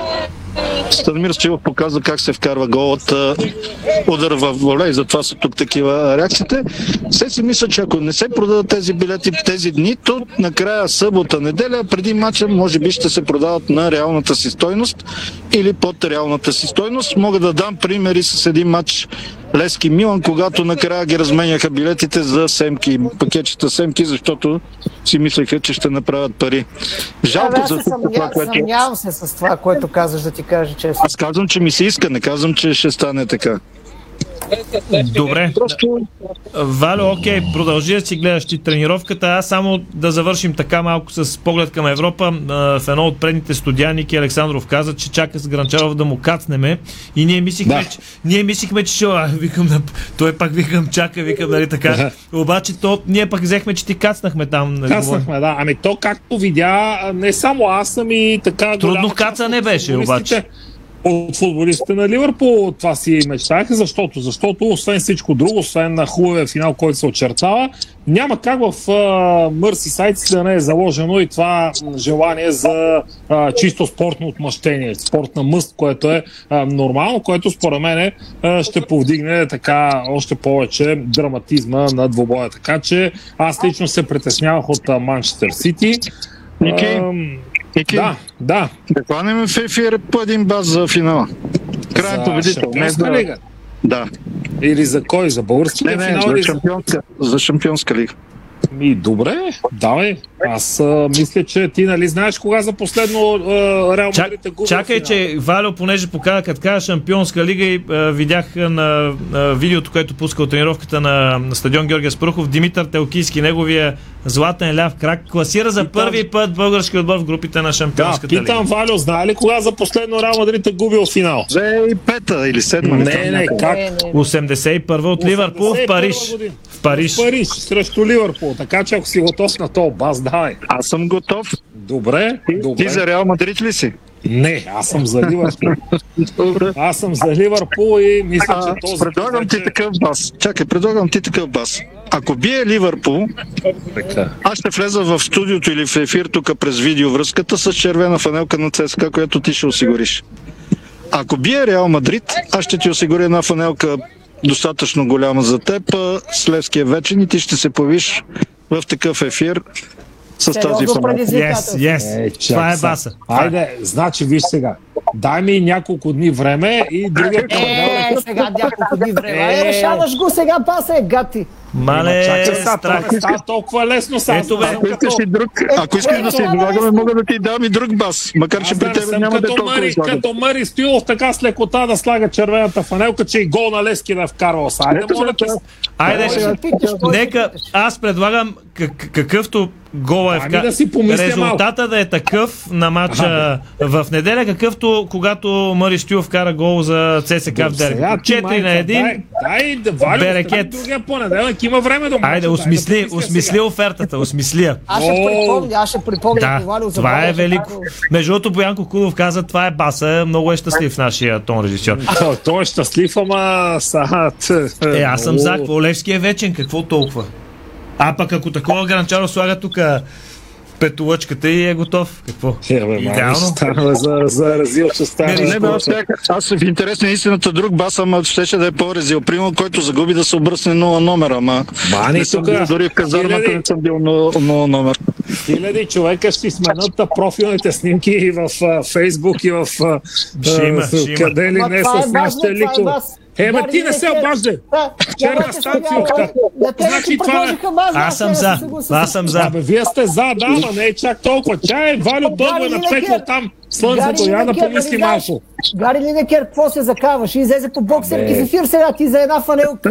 Станимир Стоилов показва как се вкарва гол от удар в волей, затова са тук такива реакциите. Все си мисля, че ако не се продадат тези билети тези дни, то накрая събота, неделя, преди матча, може би ще се продават на реалната си стойност или под реалната си стойност. Мога да дам примери с един матч Левски Милан, когато накрая ги разменяха билетите за семки, пакетчета семки, защото си мислеха, че ще направят пари. Жалко за това, което... Съмнявам се с това, което казваш, да ти кажа честно. Аз казвам, че ми се иска, не казвам, че ще стане така. Добре. Валю, окей, продължи да си гледаш ти тренировката. Аз само да завършим така малко с поглед към Европа. В едно от предните студия Ники Александров каза, че чака с Гранчаров да му кацнеме. И ние мислихме, че той пак чака, нали така. Обаче ние пък взехме, че ти кацнахме там. Нали, кацнахме, да. Ами то както видя, не само аз съм и така... Трудно кацане беше, обаче. От футболистите на Ливърпул това си мечтаха, защото освен всичко друго, освен на хубавия финал, който се очертава, няма как в Мърсисайд да не е заложено и това желание за чисто спортно отмъщение, спортна мъст, което е нормално, което според мен ще повдигне така още повече драматизма на двобоя. Така че аз лично се притеснявах от Манчестър Сити. Да. Прекланем в ефир по един бас за финала. Крайен победител. За лига? Да. Или за кой? За българския финал? За шампионска лига. Ми, добре, давай. Аз мисля, че ти нали знаеш кога за последно Реал Мадрид е губил. Чакай, че Валио, понеже показа като каза шампионска лига и видях на видеото, което пуска от тренировката на стадион Георги Аспарухов, Димитър Телкийски, неговия златен ляв крак, класира за първи път български отбор в групите на шампионската лига. Питам Валио, знае ли кога за последно Реал Мадрид е губил финал? 2005 или 2007. Не, как? 81 от Ливърпул в Париж. В Париж срещу Ливърпул. Така че ако си готов на този бас, давай. Аз съм готов. Добре. Ти за Реал Мадрид ли си? Не, аз съм за Ливърпул. Аз съм за Ливърпул и мисля, че този... Предлагам ти такъв бас. Ако бие Ливърпул, аз ще влеза в студиото или в ефир тук през видеовръзката с червена фанелка на ЦСКА, която ти ще осигуриш. Ако бие Реал Мадрид, аз ще ти осигуря една фанелка достатъчно голяма за теб, с Левския вечен и ти ще се появиш в такъв ефир с тази фамилия. Това е баса. Айде, значи виж сега. Дай ми няколко дни време и другия път. Сега няколко дни време. Решаваш го сега, баса е гати. Мале, страх. Толкова лесно са. Ако искаш да се излагаме, мога да ти дам и друг бас. Макар че при тебе няма да е толкова излагаме. Като Мари Стоилов така с лекота да слага червената фанелка, че и гол на Левски да е вкарвал. Айде, нека аз предлагам какъвто гол е вкарвал. Резултата да е такъв на матча в неделя, какъвто когато Мари Стоилов вкара гол за ЦСКА в Дарик. 4-1 Берекет. Има време до момента. Айде, осмисли офертата, Аз ще припомня да, Валио за това е велико. Между другото, Боянко Кудов каза, това е баса, много е щастлив нашия тон режисьор. Той е щастлив, ама аз съм за, Левски е вечен, какво толкова? А пък ако такова Гранчаров слага тук петолъчката и е готов. Какво? Идеално. За разил ще стане. Аз в интерес на истината друг бас, ама щеше да е по-резил. Примерно, който загуби да се обръсне 0 номера. Ама не съм бил дори в казармата, не съм бил 0 номер. Хиляди човека ще сменят профилните снимки и в Фейсбук, и в къде ли не с нашите ликове. Ебе, ти не се обаждай! Черна станцията! Значи това... Аз съм за. Абе, вие сте за, да, но не е чак толкова. Чай, Валю Бъдва на пекло там. Слънцето, я да помисли малко. Гари Линекер, какво се закаваш? Излезе по боксерки зефир сега, ти за една фанелка.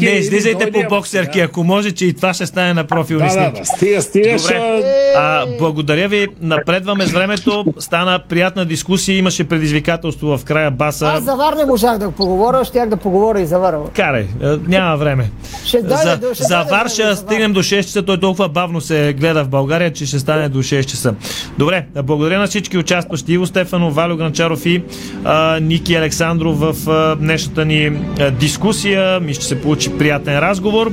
Не излизайте по боксерки, ако може, че и това ще стане на профилни снимки. Благодаря ви, напредваме с времето, стана приятна дискусия, имаше предизвикателство в края баса. Аз за Варна можах да поговоря, щях да поговоря и за Варна. Карай, няма време. За Варна ще стигнем до 6 часа, той толкова бавно се гледа в България, че ще стане до 6 часа. Добре, благодаря на всички участващи, Иво Стефанов, Валио Гранчаров и Ники Александров в днешната ни дискусия. Ми ще се получи приятен разговор.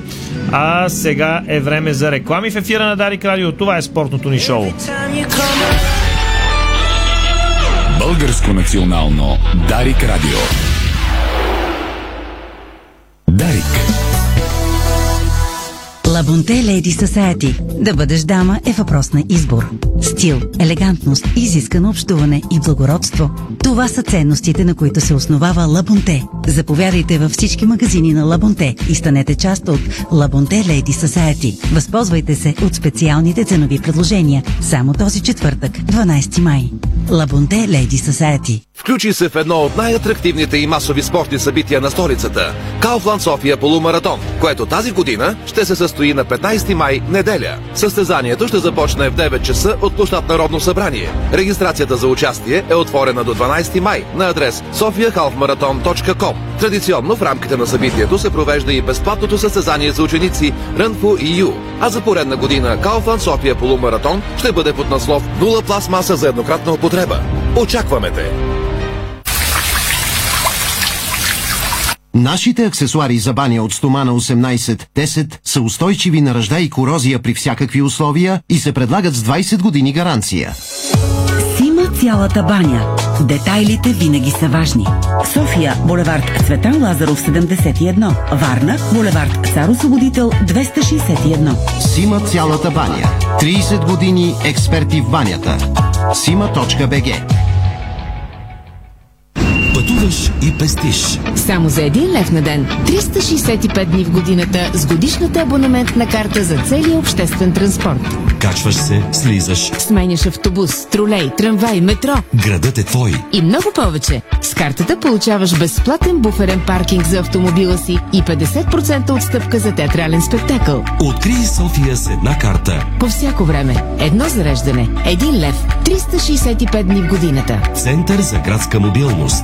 А сега е време за реклами в ефира на Дарик Радио. Това е спортното ни шоу. Българско национално Дарик Радио. Дарик. Лабонте Леди Society. Да бъдеш дама е въпрос на избор. Стил, елегантност, изискано общуване и благородство. Това са ценностите, на които се основава Лабонте. Заповядайте във всички магазини на Лабонте и станете част от Лабонте Леди Society. Възползвайте се от специалните ценови предложения. Само този четвъртък, 12 май. Лабонте Леди Society. Включи се в едно от най-атрактивните и масови спортни събития на столицата – Кауфланд София полумаратон, което тази година ще се състои на 15 май, неделя. Състезанието ще започне в 9 часа от площад Народно събрание. Регистрацията за участие е отворена до 12 май на адрес sofiahalfmarathon.com. Традиционно в рамките на събитието се провежда и безплатното състезание за ученици Run for EU, а за поредна година Кауфланд София полумаратон ще бъде под наслов „Нула пластмаса за еднократна употреба“. Очакваме те! Нашите аксесуари за баня от стомана 18-10 са устойчиви на ръжда и корозия при всякакви условия и се предлагат с 20 години гаранция. Сима цялата баня. Детайлите винаги са важни. София, булевард Цветан Лазаров 71. Варна, булевард Цар Освободител 261. Сима цялата баня. 30 години експерти в банята. Sima.bg. Пътуваш и пестиш. Само за 1 лев на ден. 365 дни в годината с годишната абонаментна карта за целия обществен транспорт. Качваш се, слизаш. Сменяш автобус, тролей, трамвай, метро. Градът е твой. И много повече. С картата получаваш безплатен буферен паркинг за автомобила си и 50% отстъпка за театрален спектакъл. Открий София с една карта. По всяко време. Едно зареждане. 1 лев. 365 дни в годината. Център за градска мобилност.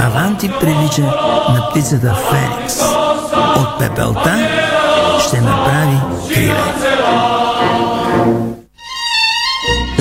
Аванти прилича на птицата Феникс. От пепелта ще направи криле.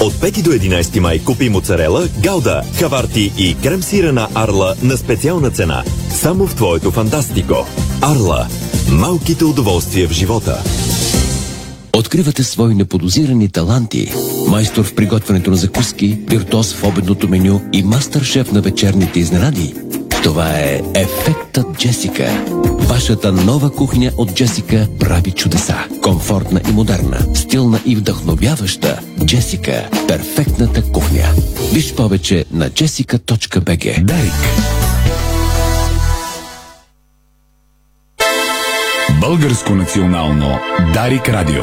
От 5 до 11 май купи моцарела, гауда, хаварти и крем сира на Арла на специална цена. Само в твоето Фантастико. Арла. Малките удоволствия в живота. Откривате свои неподозирани таланти. Майстор в приготвянето на закуски, виртуоз в обедното меню и мастер-шеф на вечерните изненади. Това е ефектът Джесика. Вашата нова кухня от Джесика прави чудеса. Комфортна и модерна, стилна и вдъхновяваща. Джесика – перфектната кухня. Виж повече на jessica.bg. Дарик. Българско национално Дарик Радио.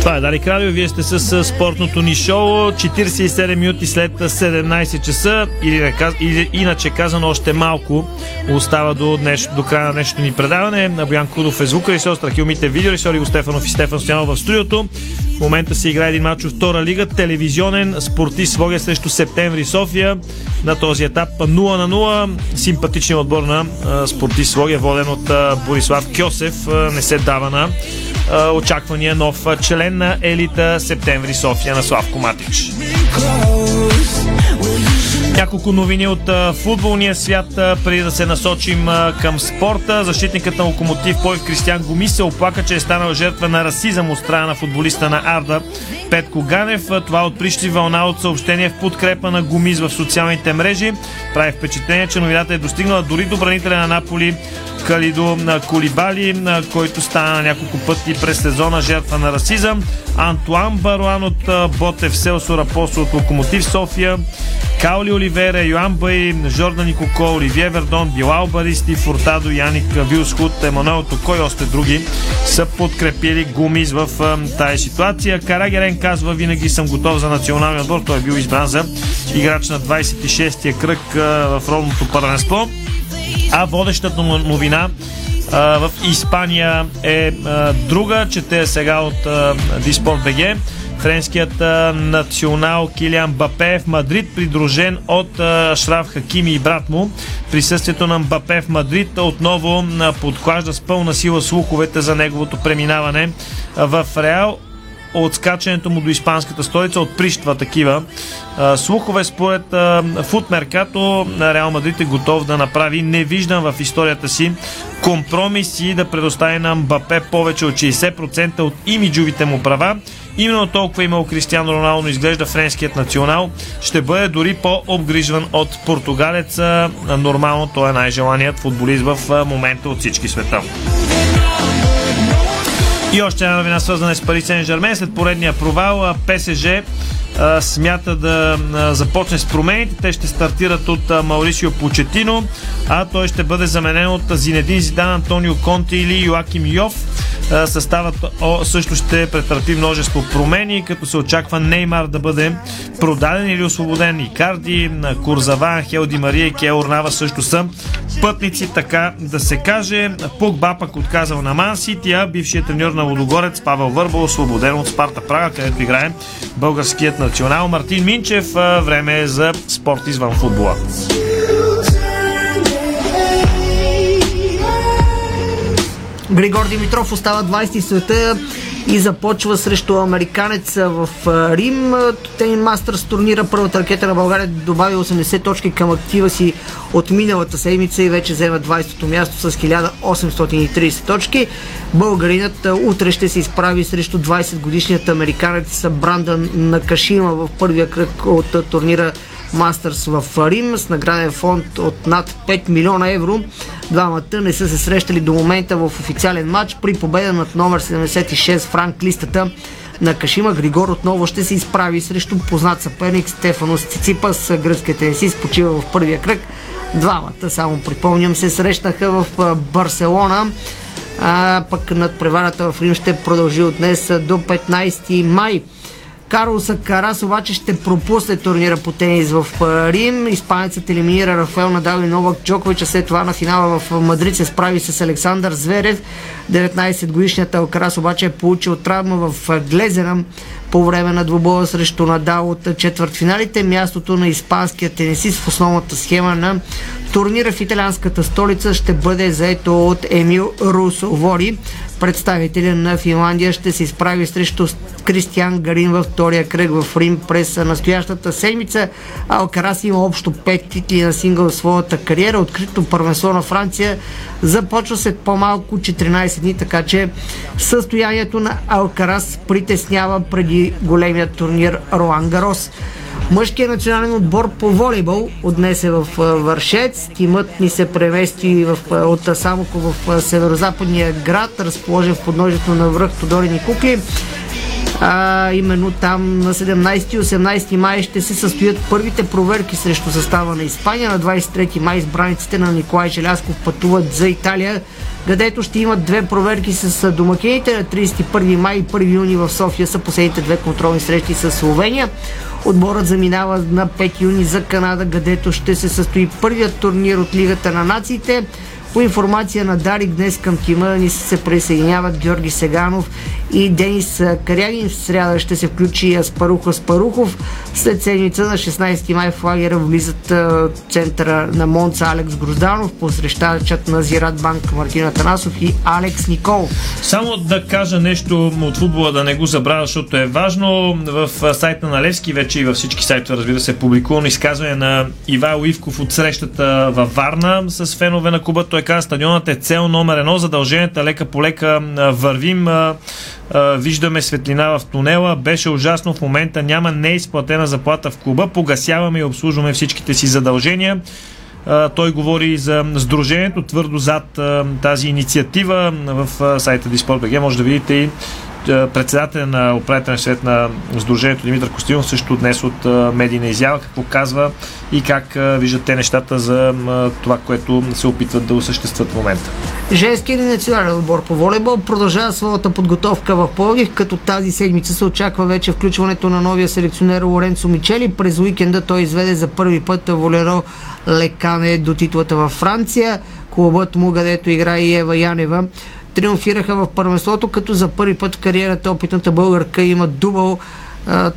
Това е Дарик Радио, вие сте с спортното ни шоу. 47 минути след 17 часа, или иначе казано още малко остава до края на днешното ни предаване. Боян Кудов е звукорежисьор, Страхилмите видеорежисьор, Иво Стефанов и Стефан Стоянов в студиото. В момента се играе един мач от втора лига, телевизионен, Спортист Своге срещу Септември София. На този етап 0-0, симпатичният отбор на Спортист Своге, воден от Борислав Кьосев, не се дава на очаквания нов член на елита Септември София на Славко Матич. Няколко новини от футболния свят, преди да се насочим към спорта. Защитникът на Локомотив Пловдив Кристиан Гуми се оплака, че е станал жертва на расизъм от страна на футболиста на Арда Петко Ганев. Това отприщи вълна от съобщения в подкрепа на Гумис в социалните мрежи. Прави впечатление, че новината е достигнала дори до бранителя на Наполи Калидо Колибали, който стана няколко пъти през сезона жертва на расизъм. Антуан Баруан от Ботев, Селсо Рапосо от Локомотив София, Каули Оливера, Йоан Бай, Жордан Никоко, Оливие Вердон, Билал Баристи, Фуртадо, Яник Вилсхут, Емануел Токо и още други са подкрепили Гумис в тая ситуация. Карагерен казва: винаги съм готов за националния отбор. Той е бил избран за играч на 26-тия кръг в родното първенство. А водещата новина в Испания е друга. Чете сега от Диспорт.бг. френският национал Килиан Мбапе в Мадрид, придружен от Ашраф Хакими и брат му. Присъствието на Мбапе в Мадрид отново подклажда с пълна сила слуховете за неговото преминаване в Реал. От скачането му до испанската столица отприщва такива слухове. Според Футмеркато, Реал Мадрид е готов да направи невиждан в историята си компромис и да предостави на Мбапе повече от 60% от имиджовите му права. Именно толкова имал Кристиано Роналдо, изглежда френският национал ще бъде дори по-обгрижван от португалеца. Нормално той е най-желаният футболист в момента от всички света. И още една новина, свързана с Пари Сен Жермен. След поредния провал ПСЖ смята да започне с промените. Те ще стартират от Маурисио Почетино, а той ще бъде заменен от Зинедин Зидан, Антонио Конте или Йоаким Йов. Съставът също ще претърпи множество промени, като се очаква Неймар да бъде продаден или освободен. Икарди, Курзава, Хел Ди Мария и Кеор Нава също са пътници, така да се каже. Погба пък отказал на Ман Сити, а бившият треньор на Лудогорец Павел Върбал освободен от Спарта Прага, където играе българският национал. Мартин Минчев, време е за спорт извън футбола. Григор Димитров остава 20 света и започва срещу американеца в Рим. Тенин Мастърс турнира, първата ракета на България добави 80 точки към актива си от миналата седмица и вече взема 20-то място с 1830 точки. Българинът утре ще се изправи срещу 20-годишният американец Брандън Накашима в първия кръг от турнира Мастърс в Рим с награден фонд от над 5 милиона евро. Двамата не са се срещали до момента в официален матч. При победа над номер 76 Франк листата на Кашима, Григор отново ще се изправи срещу познат съперник Стефанос Циципас. Гръцкият тенисист почива в първия кръг. Двамата, само припомням, се срещнаха в Барселона. Пък надпреварата в Рим ще продължи от днес до 15 май. Карлос АлКарас обаче ще пропусне турнира по тенис в Рим. Испанецът елиминира Рафаел Надал и Новак Джокович, а след това на финала в Мадрид се справи с Александър Зверев. 19-годишният АлКарас обаче е получил травма в глезена по време на двубоя срещу Надал от четвъртфиналите. Мястото на испанския тенисист в основната схема на турнира в италианската столица ще бъде заето от Емил Русовори. Представителя на Финландия ще се изправи срещу Кристиан Гарин във втория кръг в Рим през настоящата седмица. АлКарас има общо 5 титли на сингъл в своята кариера. Открито първенство на Франция започва след по-малко 14 дни, така че състоянието на АлКарас притеснява преди големия турнир Ролан Гарос. Мъжкият национален отбор по волейбол отнесе в Вършец. Тимът ни се премести от Самоко в северо-западния град, разположен в подножието на връх Тодорини кукли. Именно там на 17 и 18 май ще се състоят първите проверки срещу състава на Испания. На 23 май избраниците на Николай Желязков пътуват за Италия, където ще имат две проверки с домакините. На 31 май и 1 юни в София са последните две контролни срещи с Словения. Отборът заминава на 5 юни за Канада, където ще се състои първият турнир от Лигата на нациите. По информация на Дарик, днес към тима ни се присъединяват Георги Сеганов и Денис Карягин. В сряда ще се включи Аспарух Аспарухов. След седмица на 16 май в лагера влизат центъра на Монца Алекс Грозданов, посрещачът на Зират Банк Мартин Атанасов и Алекс Никол. Само да кажа нещо от футбола, да не го забравя, защото е важно. В сайта на Левски, вече и във всички сайтове, разбира се, е публикувано изказване на Ивайло Ивков от срещата във Варна с фенове на клуба. Той каза: стадионът е цел номер едно, задълженията лека по лека вървим, виждаме светлина в тунела, беше ужасно, в момента няма неизплатена заплата в клуба, погасяваме и обслужваме всичките си задължения. Той говори за сдружението, твърдо зад тази инициатива. В сайта Disport.bg може да видите и председателя на управителния съвет на сдружението Димитър Костилов също днес от медийна изява какво казва и как виждат те нещата за това, което се опитват да осъществят в момента. Женският национален отбор по волейбол продължава своята подготовка в Пловдив, като тази седмица се очаква вече включването на новия селекционер Лоренцо Мичели. През уикенда той изведе за първи път Волеро Лекане до титлата във Франция. Клубът му, където играе и Ева Янева, триумфираха в първенството, като за първи път в кариерата опитната българка има дубъл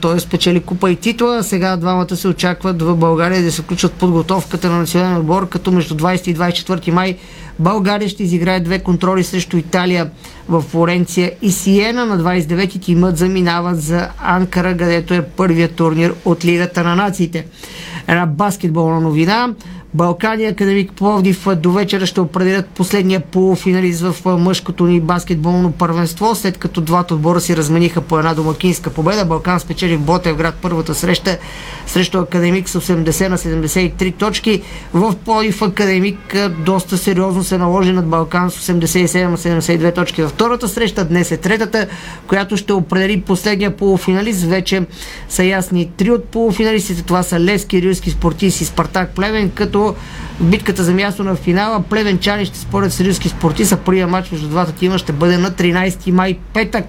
Той спечели купа и титла. Сега двамата се очакват в България да се включат подготовката на националния отбор, като между 20 и 24 май България ще изиграе две контроли срещу Италия в Флоренция и Сиена. На 29-ти тимът заминава за Анкара, където е първият турнир от Лигата на нациите. Една баскетболна новина. Балкания, Академик Пловдив до вечера ще определят последния полуфиналист в мъжкото ни баскетболно първенство, след като двата отбора си размениха по една домакинска победа. Балкан спечели в Ботевград първата среща срещу Академик с 80-73 точки. В Пловдив Академик доста сериозно се наложи над Балкан с 87-72 точки във втората среща. Днес е третата, която ще определи последния полуфиналист. Вече са ясни три от полуфиналистите. Това са Левски, Рилски спортист и Спартак Плевен, като битката за място на финала плевенчани ще спорят с Рилски спортист, а първия матч между двата тима ще бъде на 13 май, петък.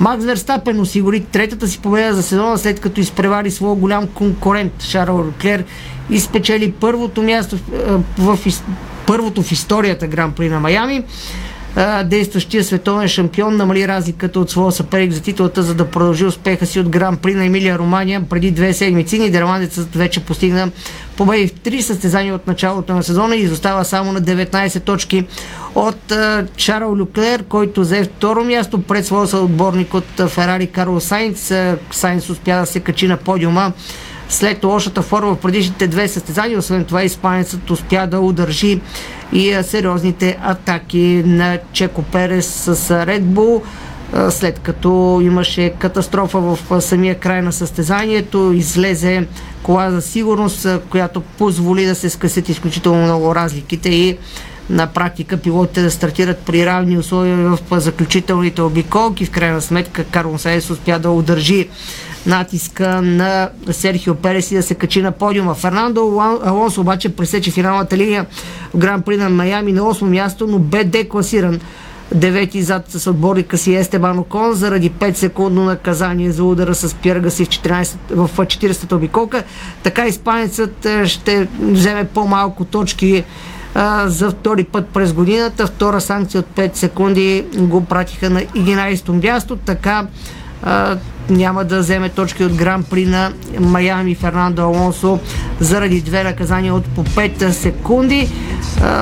Макс Верстапен осигури третата си победа за сезона, след като изпревари своя голям конкурент Шарл Леклер и спечели първото място първото в историята Гран При на Майами. Действащия световен шампион намали разликата от своя съперник за титлата, за да продължи успеха си от Гран При на Емилия Романия преди две седмици. Нидерландецът вече постигна победи в 3 състезания от началото на сезона и изостава само на 19 точки от Шарл Леклер, който взе второ място пред своя съотборник от Ферари Карлос Сайнц. Сайнц успя да се качи на подиума след лошата форма в предишните две състезания. Освен това, испанецът успя да удържи и сериозните атаки на Чеко Перес с Red Bull, след като имаше катастрофа в самия край на състезанието. Излезе кола за сигурност, която позволи да се скъсят изключително много разликите и на практика пилотите да стартират при равни условия в заключителните обиколки. В крайна сметка Карлос Сайнс успя да удържи натиска на Серхио Перес и да се качи на подиума. Фернандо Алонсо обаче пресече финалната линия в Гран При на Майами на 8-о място, но бе декласиран 9-ти зад с отборника си Естебан Окон заради 5-секундно наказание за удара с пирга си в 40-та обиколка. Така испанецът ще вземе по-малко точки за втори път през годината. Втора санкция от 5 секунди го пратиха на 11-то място. Така няма да вземе точки от Гран При на Майами Фернандо Алонсо заради две наказания от по 5 секунди.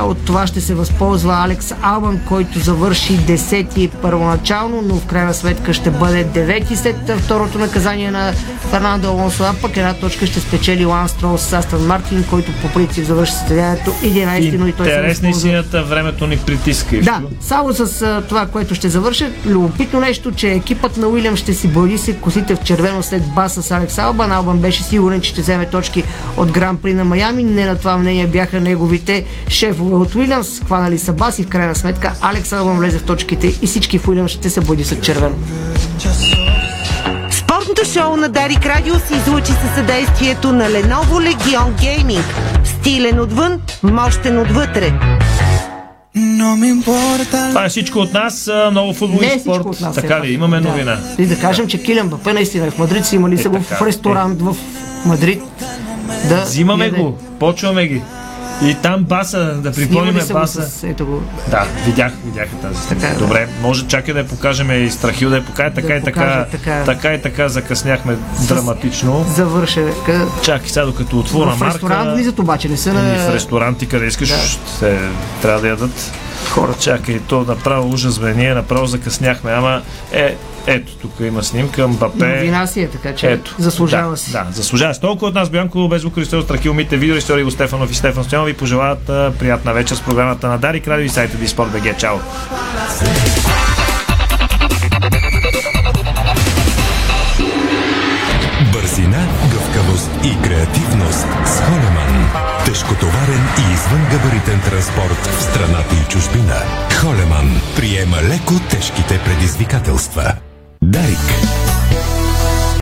От това ще се възползва Алекс Албан, който завърши 10-ти първоначално, но в крайна сметка ще бъде 9-ти след второто наказание на Фернандо Алонсо, а пък една точка ще спечели Ланс Строл с Астън Мартин, който по принцип завърши състезанието 11-ти, но и той се възползва. Интересни сината, времето ни притиска. Да, само с това, което ще завърша. Любопитно нещо, че екипът на Уилям ще си бъди се косите в червено след баса с Алекс Албан. Албан беше сигурен, че ще вземе точки от Гран При на Майами. Не на това мнение бяха неговите шефове от Уилямс. Хванали са бас и в крайна сметка Алекс Албан влезе в точките и всички в Уилямс ще се бъди след червено. Спортното шоу на Дарик Радио се излучи със съдействието на Lenovo Legion Gaming. Стилен отвън, мощен отвътре. Това е всичко от нас. Много футбол и спорт. Така ли? Имаме новина. И да кажем, че Килиан Мбапе наистина в Мадрид си имали са го в ресторант в Мадрид. Да, взимаме го, почваме ги. И там баса, да припомним баса. Да, видях тази снимка. Добре, може чакай да я покажем и Страхил да я покажем. Така и така закъсняхме драматично. Чакай сега докато отворя марка. В ресторант влизат, обаче не са на... И в ресторанти къде искаш, ще трябва да ядат хора. Чакай, то направо ужас, бе, ние направо закъсняхме, ама ето, тук има снимка, Мбапе. Новина си е, така че ето, заслужава си. Да, заслужава си. Толкова от нас, Боян Колобез, Христос Тракил, Мите, видеорежисьор Иво Стефанов и Стефан Стоянов ви пожелават приятна вечер с програмата на Дарик Радио и сайта DiSport.bg. Чао! Бързина, гъвкавост и креативност с Холеман. Тежкотоварен и извънгабаритен транспорт в страната и чужбина. Холеман приема леко тежките предизвикателства. Дарик.